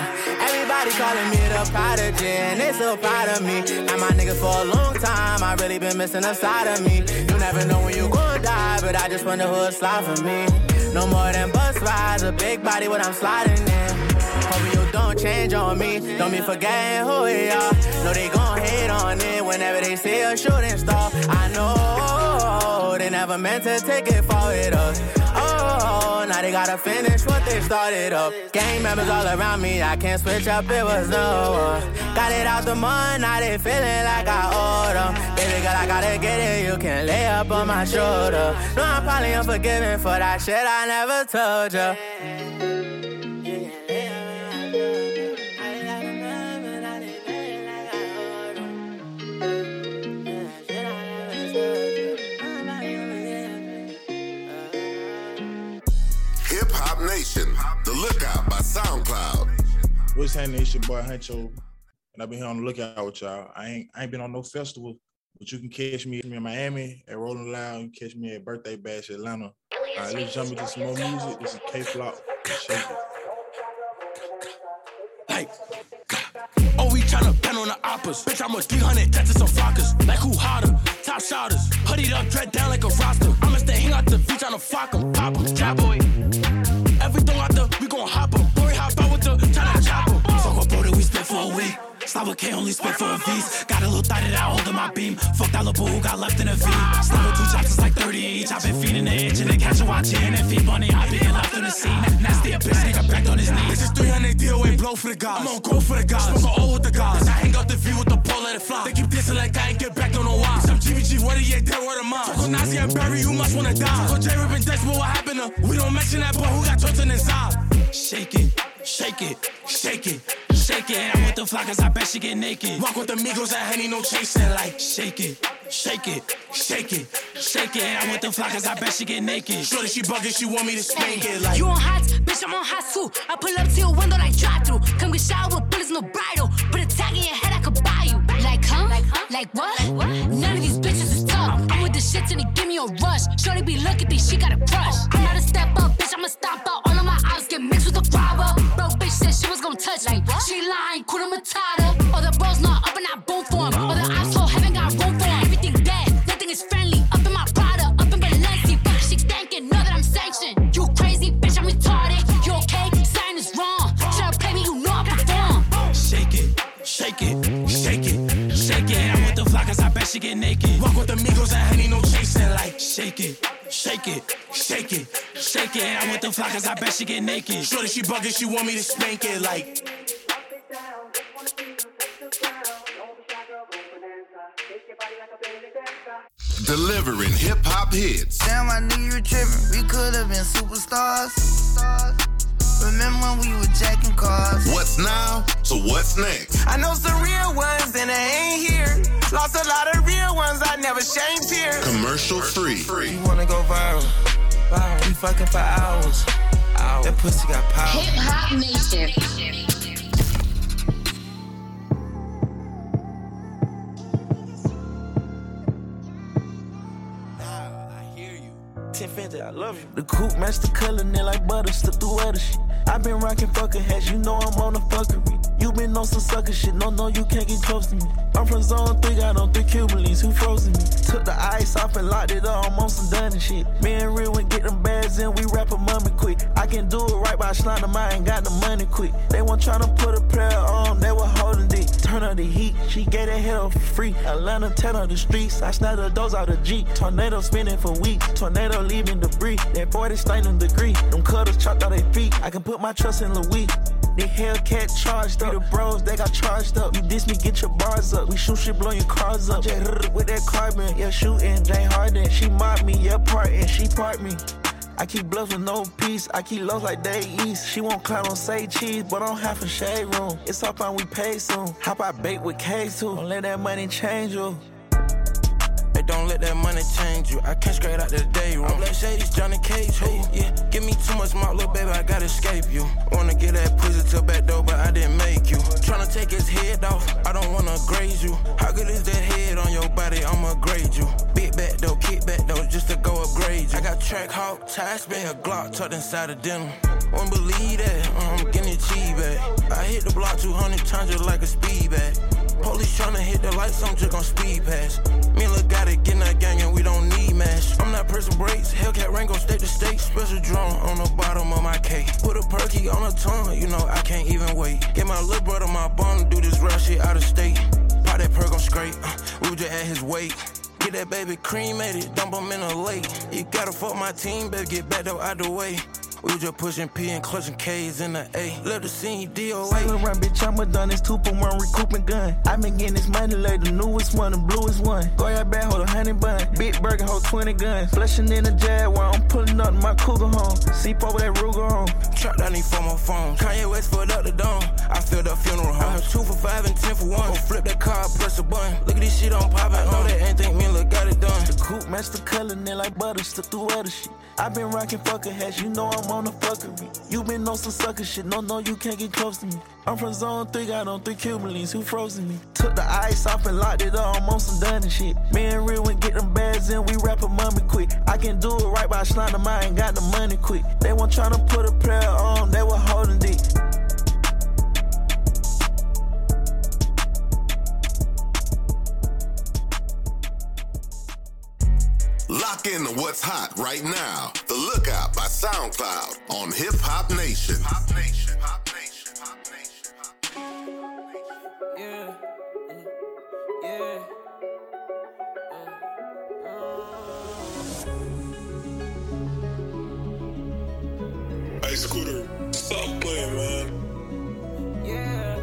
Everybody calling me the prodigy, and they so proud of me. And my niggas for a long time, I really been missing a side of me. You never know when you gon' die, but I just wonder who'll slide for me. No more than bus rides, a big body when I'm sliding in. Hoping you don't change on me. Don't be forgetting who they are. Know they gon' hate on it whenever they see a shooting star. I know they never meant to take it for it up. Oh, now they gotta finish what they started up. Gang members all around me, I can't switch up, it was no one. Got it out the mud, now they feeling like I owed them. Baby girl, I gotta get it, you can lay up on my shoulder. No, I'm probably unforgiving for that shit I never told ya. Nation, The Lookout by SoundCloud. What's happening? It's your boy Huncho, and I've been here on The Lookout with y'all. I ain't been on no festival, but you can catch me in Miami at Rolling Loud. You can catch me at Birthday Bash Atlanta. All right, let's jump into some more music. This is K-Flop. Hey. Oh, we tryna pen on the oppas. Bitch, I'm a 300, that's just some flockers. Like who hotter? Top shotters. Hoodied up, dread down like a roster. I'ma stay hang out the beach, tryna flock em. Pop em, job boy. Everything out there, we gon' hop up. Boy, hop out with the tryna chop up. Fuck with bro that we spent for a week. Slava K only spent for a piece. Got a little thought that I hold in my beam. Fuck that little boo who got left in a V. Slava two chops is like 30 each. I've been feeding the itch and then catching watch in and feed money. I've been left on the scene. Nasty a bitch nigga back on his knees. This is 300 DOA blow for the guys. I'm on go for the guys. Smoke all with the guys. I hang out the V with the pole let it fly. They keep dissing like I ain't get back on no why. Some GBG, what are you dead? Word of mine. Talk on Nazi and Barry, you must wanna die. Talk on J-Rip and Dex, but what happened to? We don't mention that boy who got tortured inside. Shake it, shake it, shake it, shake it. And I'm with the flockers, I bet she get naked. Walk with the Migos, I ain't no chasing. Like, shake it, shake it, shake it, shake it. And I'm with the flockers, I bet she get naked. Surely she bugging, she want me to spank it. Like, you on hot, bitch, I'm on hot too. I pull up to your window like drive through. Come get shot with bullets, no bridle. Put a tag in your head, I could buy you. Like, huh? Like, huh? Like what? Like what? None of these bitches is tough. I'm with the shits and they give me a rush. Shorty be looking, think she got a crush. I'm not a step up, bitch, I'm a stop out. All of my ops get mixed with the robber. Broke bitch said she was gon' touch me. Like, she lying, Kuna Matata. All the bros not up and I boom for him. All the ops so haven't got room for him. Everything dead, nothing is friendly. Up in my Prada, up in Balenci. Fuck she thinking, know that I'm sanctioned. You crazy, bitch, I'm retarded. You okay? Sign is wrong. Try to play me, you know I perform. Shake it, shake it, shake it, shake it. I'm with the flockers, I bet she get naked. Walk with the Migos, I ain't no chasing. Like, shake it, shake it, shake it, shake it. I'm with the flockers, I bet she get naked. Surely she bugging, she want me to spank it. Like, delivering hip hop hits. Damn, I knew you were tripping. We could have been superstars. Remember when we were jacking cars? What's now? So what's next? I know some real ones and I ain't here. Lost a lot of real ones. I never shamed here. Commercial free. You wanna go viral? Viral. We fucking for hours. That pussy got power. Hip Hop Nation. love you. The coupe match the color, they like butter, slip through other shit. I been rocking fucker hats, you know I'm on the fuckery. You been on some sucker shit, no, you can't get close to me. I'm from Zone 3, got on 3 Cuban links, who frozen me? Took the ice off and locked it up, I'm on some done and shit. Me and Real went get them bags in, we wrap them up and quick. I can do it right by Schlander, I ain't got the money quick. They weren't tryna put a player on, they were holding dick. Turn up the heat, she gave that hell for free. Atlanta, tell on the streets, I snapped her doors out of G. Tornado spinning for weeks, tornado leaving debris. That 40 staining degree, them cutters chopped out their feet. I can put my trust in Louis. The Hellcat charged up, the bros, they got charged up. You diss me, get your bars up. We shoot shit, blow your cars up. Just with that carbon, yeah, shooting, Jane Harden. She mobbed me, yeah, partin', she part me. I keep bluffs with no peace, I keep lows like Day East. She won't clown on say cheese, but I don't have a shade room. It's all fine, we pay soon. Hop out bait with K2, don't let that money change you. Don't let that money change you. I came straight out the day room. I'm like Shady's Johnny Cage, who? Yeah, give me too much mouth, little baby, I gotta escape you. Wanna get that pussy to back door, but I didn't make you. Tryna take his head off, I don't wanna graze you. How good is that head on your body, I'ma grade you. Big back though, kick back though, just to go upgrade you. I got track hawk, tie spin, a Glock tucked inside of denim. Wouldn't believe that, I'm getting a cheese back. I hit the block 200 times just like a speed back. Police tryna hit the lights, I'm just gon' speed pass. Me and Lil got it, getting that gang and we don't need mash. I'm not pressing brakes, Hellcat Rango, state to state. Special drone on the bottom of my cake. Put a perky on her tongue, you know I can't even wait. Get my little brother my bum, do this real shit out of state. Pop that perk on straight, we was just at his weight. Get that baby cremated, dump him in a lake. You gotta fuck my team, baby, get back though out the way. We was just pushing P and clutching K's in the A. Love to see DOA. Sail around, bitch, I'm a done. It's 2 for 1, recouping gun. I been getting this money like the newest one, the bluest one. Go your bad, hold a 100 bun. Big burger, hold 20 guns. Flushing in the Jaguar, I'm pulling up my cougar home. C4 with that Ruger on. Trapped down these 4 more phones. Kanye West filled up the dome. I filled up funeral homes. 2 for 5 and 10 for 1. Go flip that car, press a button. Look at this shit on poppin'. I know they ain't think me, look, got it done. The coupe match the color, and they like butter, slip through other shit. I been rocking fucker hats, you know I'm on the fuckery. You been on some sucker shit, no, you can't get close to me. I'm from Zone 3, got on 3 Cuban links, who frozen me? Took the ice off and locked it up, I'm on some done and shit. Me and Real went get them bags in, we wrap them up and quick. I can do it right by Schlander, I ain't got the money quick. They weren't tryna put a player on, they were holding dick. Lock in to what's hot right now. The Lookout by SoundCloud on Hip Hop Nation. Yeah. Yeah. Hey, Scooter, stop playing, man. Yeah.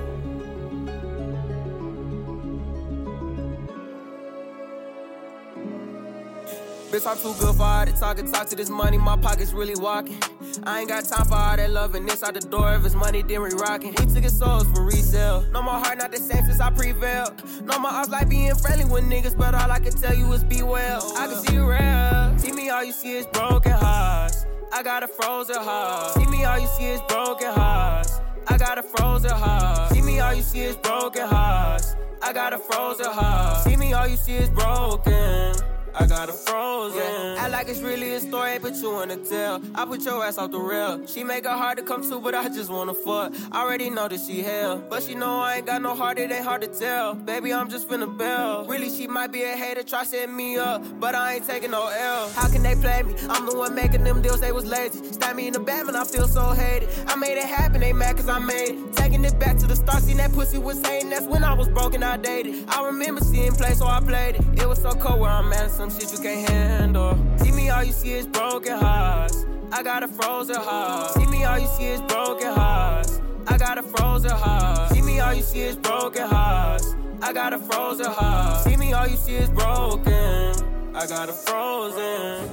Bitch, I'm too good for all that talking, talk to this money, my pockets really walking. I ain't got time for all that loving, this out the door if it's money, then we rockin'. We took his souls for resale, no my heart not the same since I prevailed. No my odds like being friendly with niggas, but all I can tell you is be well. I can see you real, see me all you see is broken hearts. I got a frozen heart, see me all you see is broken hearts. I got a frozen heart, see me all you see is broken hearts. I got a frozen heart, see me all you see is broken. I got her frozen. Yeah. Act like it's really a story, but you wanna tell. I put your ass off the rail. She make it hard to come to, but I just wanna fuck. I already know that she hell, but she know I ain't got no heart, it ain't hard to tell. Baby, I'm just finna bail. Really, she might be a hater, try setting me up, but I ain't taking no L. How can they play me? I'm the one making them deals, they was lazy. Stab me in the back, man, I feel so hated. I made it happen, they mad cause I made it. Taking it back to the start, seen that pussy was hating. That's when I was broken, I dated. I remember seeing play, so I played it. It was so cold where I'm at, some shit you can't handle. See me all you see is broken hearts. I got a frozen heart. See me all you see is broken hearts. I got a frozen heart. See me all you see is broken hearts. I got a frozen heart. See me all you see is broken. I got a frozen.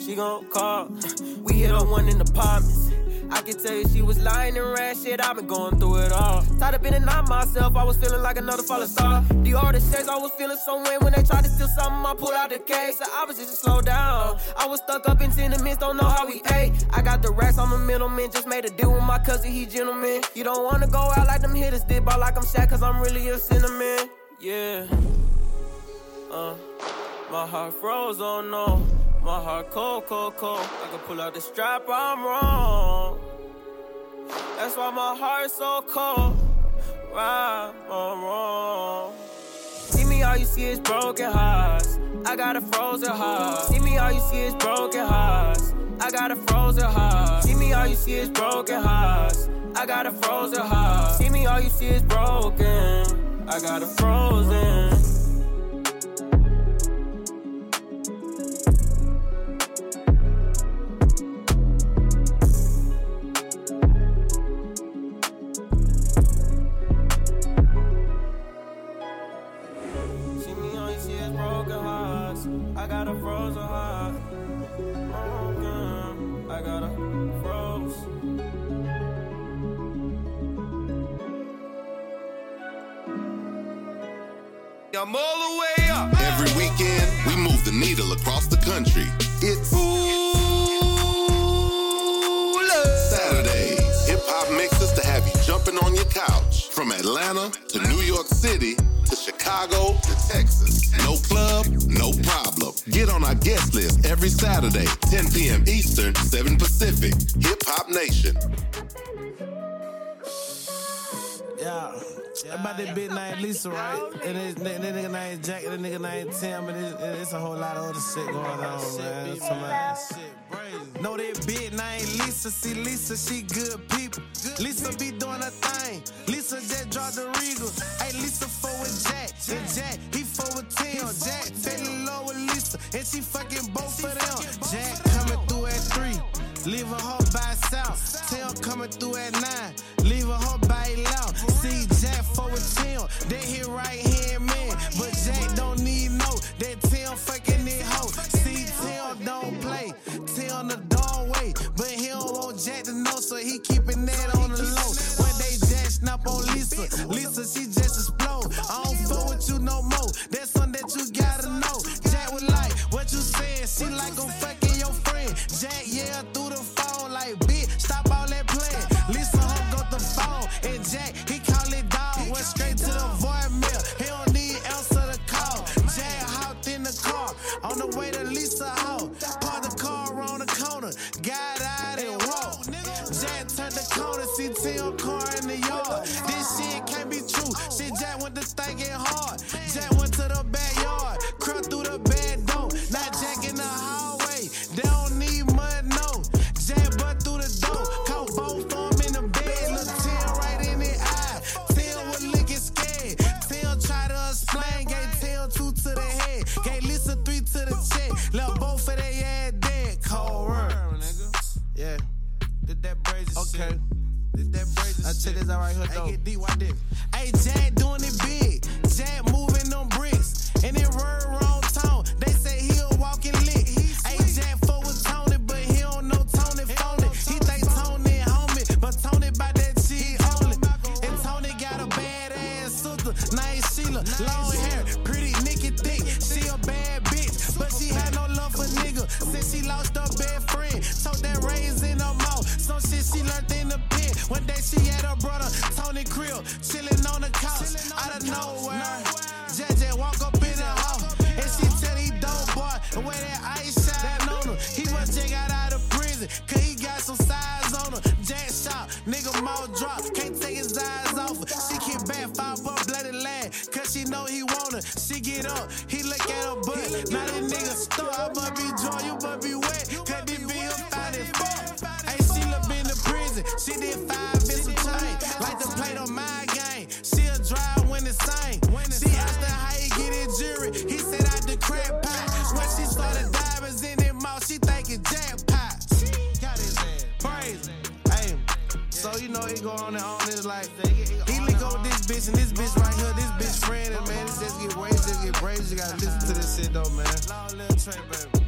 She gon' call. We hit on one in the apartments. I can tell you she was lying and ran shit, I've been going through it all. Tied up in and out myself, I was feeling like another falling star. Dior the shades, I was feeling so in. When they tried to steal something, I pulled out the case. The opposite just slowed down. I was stuck up in tenements, don't know how we ate. I got the racks, I'm a middleman. Just made a deal with my cousin, he gentleman. You don't wanna go out like them hitters did, ball like I'm Shaq, cause I'm really a cinnamon. Yeah. My heart froze, oh no. My heart cold, cold, cold. I can pull out the strap, I'm wrong. That's why my heart's so cold. Why I'm wrong. See me, all you see is broken hearts. I got a frozen heart. See me, all you see is broken hearts. I got a frozen heart. See me, all you see is broken hearts. I got a frozen heart. See me, all you see is broken. I got a frozen. I got a frozen heart. Oh, damn. I got a froze. I'm all the way up. Every weekend, we move the needle across the country. It's Saturday. Hip hop mixes to have you jumping on your couch. From Atlanta to New York City to Chicago to Texas. No club, no problem. Get on our guest list every Saturday, 10 p.m. Eastern, 7 Pacific. Hip Hop Nation. Yeah, about that big name Lisa, right? And that nigga named Jack, and that nigga named Tim, and it's a whole lot of other shit going on, man. Know that big name Lisa, see Lisa, she good people. Lisa be doing her thing. Lisa just dropped the Regal. Hey, Lisa fuck with Jack, and Jack, he fuck with Tim. Jack fell in love with Lisa, and she fucking both of them. Jack coming through at 3. Leave a hoe by south. Tim coming through at 9. Leave a hoe by 11. See Jack for with Tim. They hit right hand man. But Jack don't need no. That Tim fucking it hoe. See Tim don't play. Tim the dog way. But he don't want Jack to know. So he keeping that on the low. When they Jack snap on Lisa. Lisa, she just explode. I don't fuck with you no more. That's something that you gotta know. Jack was like, what you saying? She like I'm fucking your friend. Jack yelled through the phone like, bitch, stop all that playing. Lisa hung up the phone, and Jack, he call it dog. Went straight to the voicemail. He don't need answer the call. Jack hopped in the car on the way to Lisa house. Parked the car around the corner, got out and walked. Jack turned the corner, see Tim car in the yard. This shit can't be true. Shit, Jack went to thinking hard. Jack went to the backyard, crept through the bed door. Now Jack in the hallway. They don't need mud, no. Jack butt through the door. Caught both of them in the bed. Look Tim right in the eye. Tim was looking scared. Tim tried to explain. Gave Tim 2 to the head. Gave Lisa 3 to the chest. Left both of their ass dead. Cold worm, nigga. Yeah. Did that brazen shit. Okay. Did that brazen shit. I check this out right here, though. Hey, get D, why this? Hey, Jack doing it big. Jack moving them bricks. And it word wrong tone. They say he'll walk and lick. Hey, Jack fuck with Tony, but he don't know Tony phony. He think Tony homie, but Tony by that shit only. And Tony got a bad ass sister named Sheila. Long hair, pretty, Nikki thick. She a bad bitch, but she had no love for nigga. Since she lost her best friend, took that raise in her mouth. Some shit she learned in the pen. One day she had her brother, Tony Creel, chilling on the couch out of nowhere. Jack just walk up in the house. And she tell he dope boy, the way that ice shine on him. He was just got out of prison, cause he got some size on him. Jack shot, nigga mouth drop, can't take his eyes off her. She kick back, 5 foot bloody lad, cause she know he want her. She get up, he look at her butt. Now this nigga stuck, I must be dry, you must be wet. Cause this be him find his fuck. Hey, she look in the prison, she did 5 in some time. Like to play the mind game, she'll drive when it's same. She asked her how he get in jury, he said out the crab pot. When she saw the diamonds in their mouth, she thinking jackpot. Got his ass crazy. Hey, so you know it go on and on. It's like he link on this bitch and this bitch right here, this bitch friend, and man, it just get crazy, just get crazy. You gotta listen to this shit though, man. Long little Trey, baby.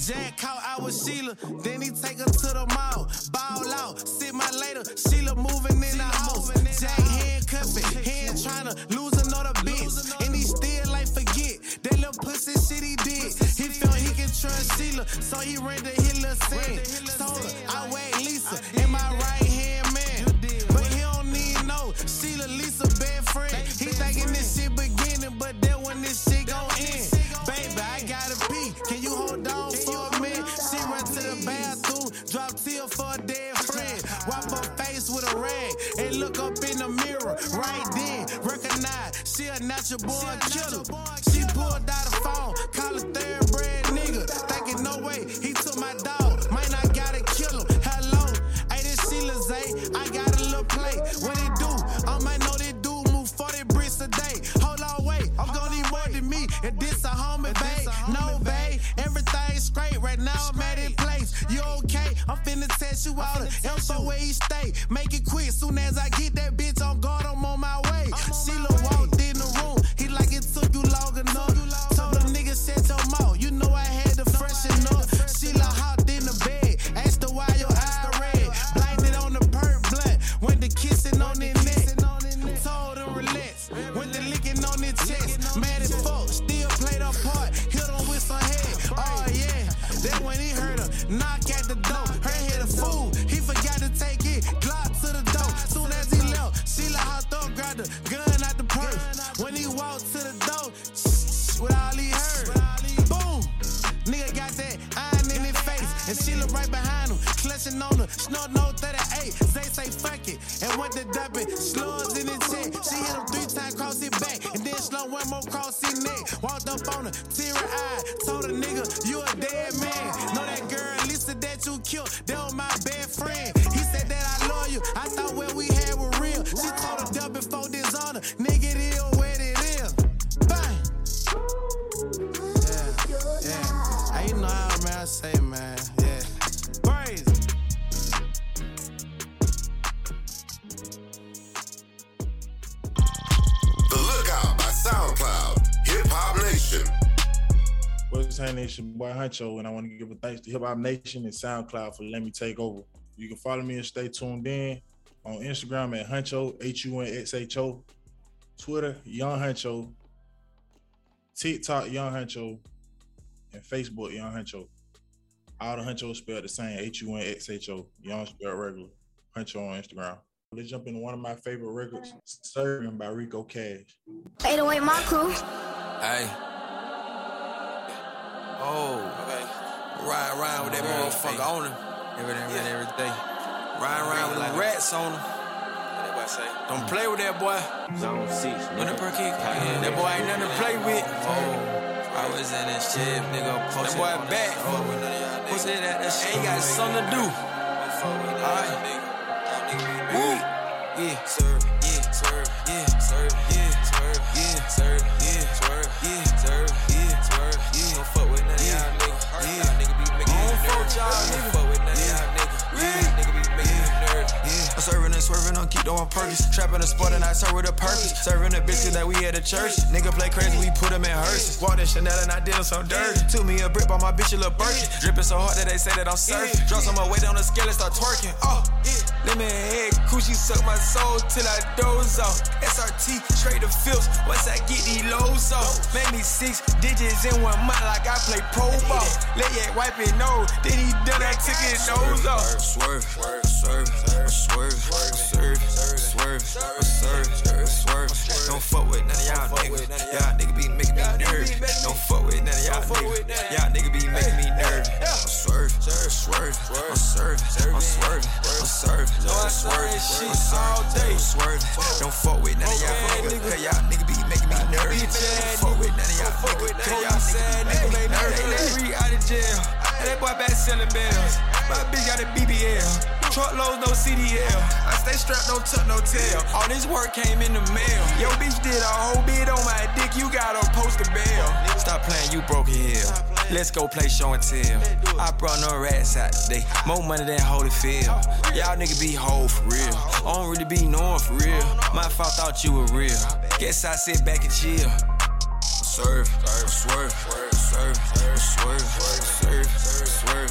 Jack caught out with Sheila, then he take her to the mall. Ball out, 6 months later, Sheila moving in the house. Jack handcuffing, hand trying to lose another bitch. And he still like forget that little pussy shit he did. He felt he can trust Sheila, so he ran to his little sin. Told her, I wait Lisa, and my right hand man. But he don't need no Sheila, Lisa, bad friend. He thinking this shit beginning, but that when this shit gon' end. baby, I gotta pee. Can you hold on for a minute? She run to the bathroom, drop tear for a dead friend. Wipe her face with a rag and look up in the mirror. Right then, recognize she a natural born killer. She pulled out a phone, call a thoroughbred nigga. Thinking no way, he took my dog. Might not gotta kill him. Hello, hey, this Sheila's A. I got a little plate. What it do? I might know this dude move 40 bricks a day. Hold on, wait, I'm gonna need more than me. And this a homie, babe. No, babe, everything's straight. Right now I'm at it place. You okay? I'm finna test you out. Elsa where he stay. Make it quick. Soon as I get that bitch on guard, I'm on my way. Sheila walked in the room. He like it took you long enough. Told them niggas shut your mouth. You know I had to freshen up. Sheila hopped in the bed. Asked her why your eye red. Blinded on the perp blunt. Went to kissing on his neck. Told him relax. Went to licking on his chest. Mad as fuck. Still played her part. Hit him with some head. Oh yeah. That when he heard her. Knock at the door. Her hit a fool. He forgot to take it. Glock to the door. Soon as he left, Sheila hopped up, grabbed the gun out the purse. When he walked to the door, with all he heard. Boom. Nigga got that iron in his face. And Sheila right behind him. Clutching on her. Snorting on 38. They say fuck it. And went to dump it. Slugs in his head. She hit him 3 times across his back. And then slung 1 more across his neck. Walked up on her. Teary eyed. Told a nigga, you a dead man. Know that girl, Lisa, that you killed. That was my best friend. He said that I love you. I thought what we had was real. She told him dub before dishonor. Nigga, it is what it is. Bang. Yeah, yeah. I, you know how, man, I say, man. Yeah. Praise. The Lookout by SoundCloud, Hip Hop Nation. What's happening? It's your boy Huncho, and I want to give a thanks to Hip Hop Nation and SoundCloud for letting me take over. You can follow me and stay tuned in on Instagram at Huncho, HUNXHO, Twitter, Young Huncho, TikTok, Young Huncho, and Facebook, Young Huncho. All the Huncho spelled the same, HUNXHO, Young spelled regular, Huncho on Instagram. Let's jump into one of my favorite records, Serving by Rico Cash. 808 My Crew. Hey. Oh. Okay. Riding around with that motherfucker on him. Every day. Riding around with like rats on him. Don't play with that boy. Zone 6. When the per kick, that boy ain't nothing to play with. Oh, I was in that shit, nigga. That boy back. What's it at? That shit ain't got something to do. Alright. Woo. Yeah, serve. Yeah, serve. Yeah, serve. Yeah, serve. Yeah, serve. Yeah, serve. Yeah, serve. Yeah, serve. Yeah, don't fuck with none of y'all niggas. Y'all niggas be making nerds. Don't fuck y'all niggas. Don't fuck with none of y'all niggas. Y'all niggas be making nerds. I'm serving and swerving on keep doing purpose. Trapping the sport and I serve with a purpose. Serving the bitches that we at the church. Nigga play crazy, we put them in hearses. Walked in Chanel and I did them some dirt. Took me a brick by my bitch, a little Birkin. Dripping so hard that they say that I'm surfing. Drop some my weight on the scale and start twerking. Oh, let me head coochie suck my soul till I doze off. SRT straight to fifths once I get these lows off. Made me 6 digits in 1 month like I play pro ball. Let that wipe it, no. Then he done, I took his nose off. Swerve, swerve, swerve. Serve, swerve, serve, swerve. Don't fuck with none of y'all niggas. Y'all niggas be making me nervous. Don't fuck with none of y'all niggas. Y'all niggas be making me nervous. I'm swerve, swerve, I'm swerve, I'm swerve, I'm swerve, I'm swerve, I'm swerve. Don't fuck with none of y'all niggas. 'Cause y'all niggas be making me nervous. Don't fuck with none of y'all niggas. 'Cause y'all niggas be making me nervous. They let out of jail. That boy back selling bills. My bitch got a BBL. Truckloads, no CDL. I stay strapped, don't tuck, no tail. All this work came in the mail. Yo, bitch did a whole bit on my dick. You gotta post a bail. Stop playing, you broke your heel. Let's go play show and tell. I brought no rats out today. More money than Holyfield. Y'all nigga be whole for real. I don't really be knowing for real. My fault thought you were real. Guess I sit back and chill. Serve, swerve, serve, swerve, serve, swerve, serve, swerve.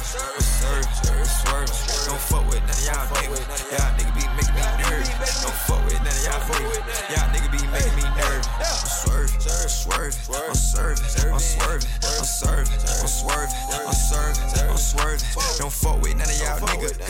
Don't fuck with none of y'all niggas. Y'all niggas be making me nervous. Don't fuck with none of y'all niggas. Y'all niggas be making me nervous. I'm swerving, swerving, I'm serving, I'm swerving, I'm serving, I'm swerving, I'm serving, I'm swerving. Don't fuck with none of y'all niggas.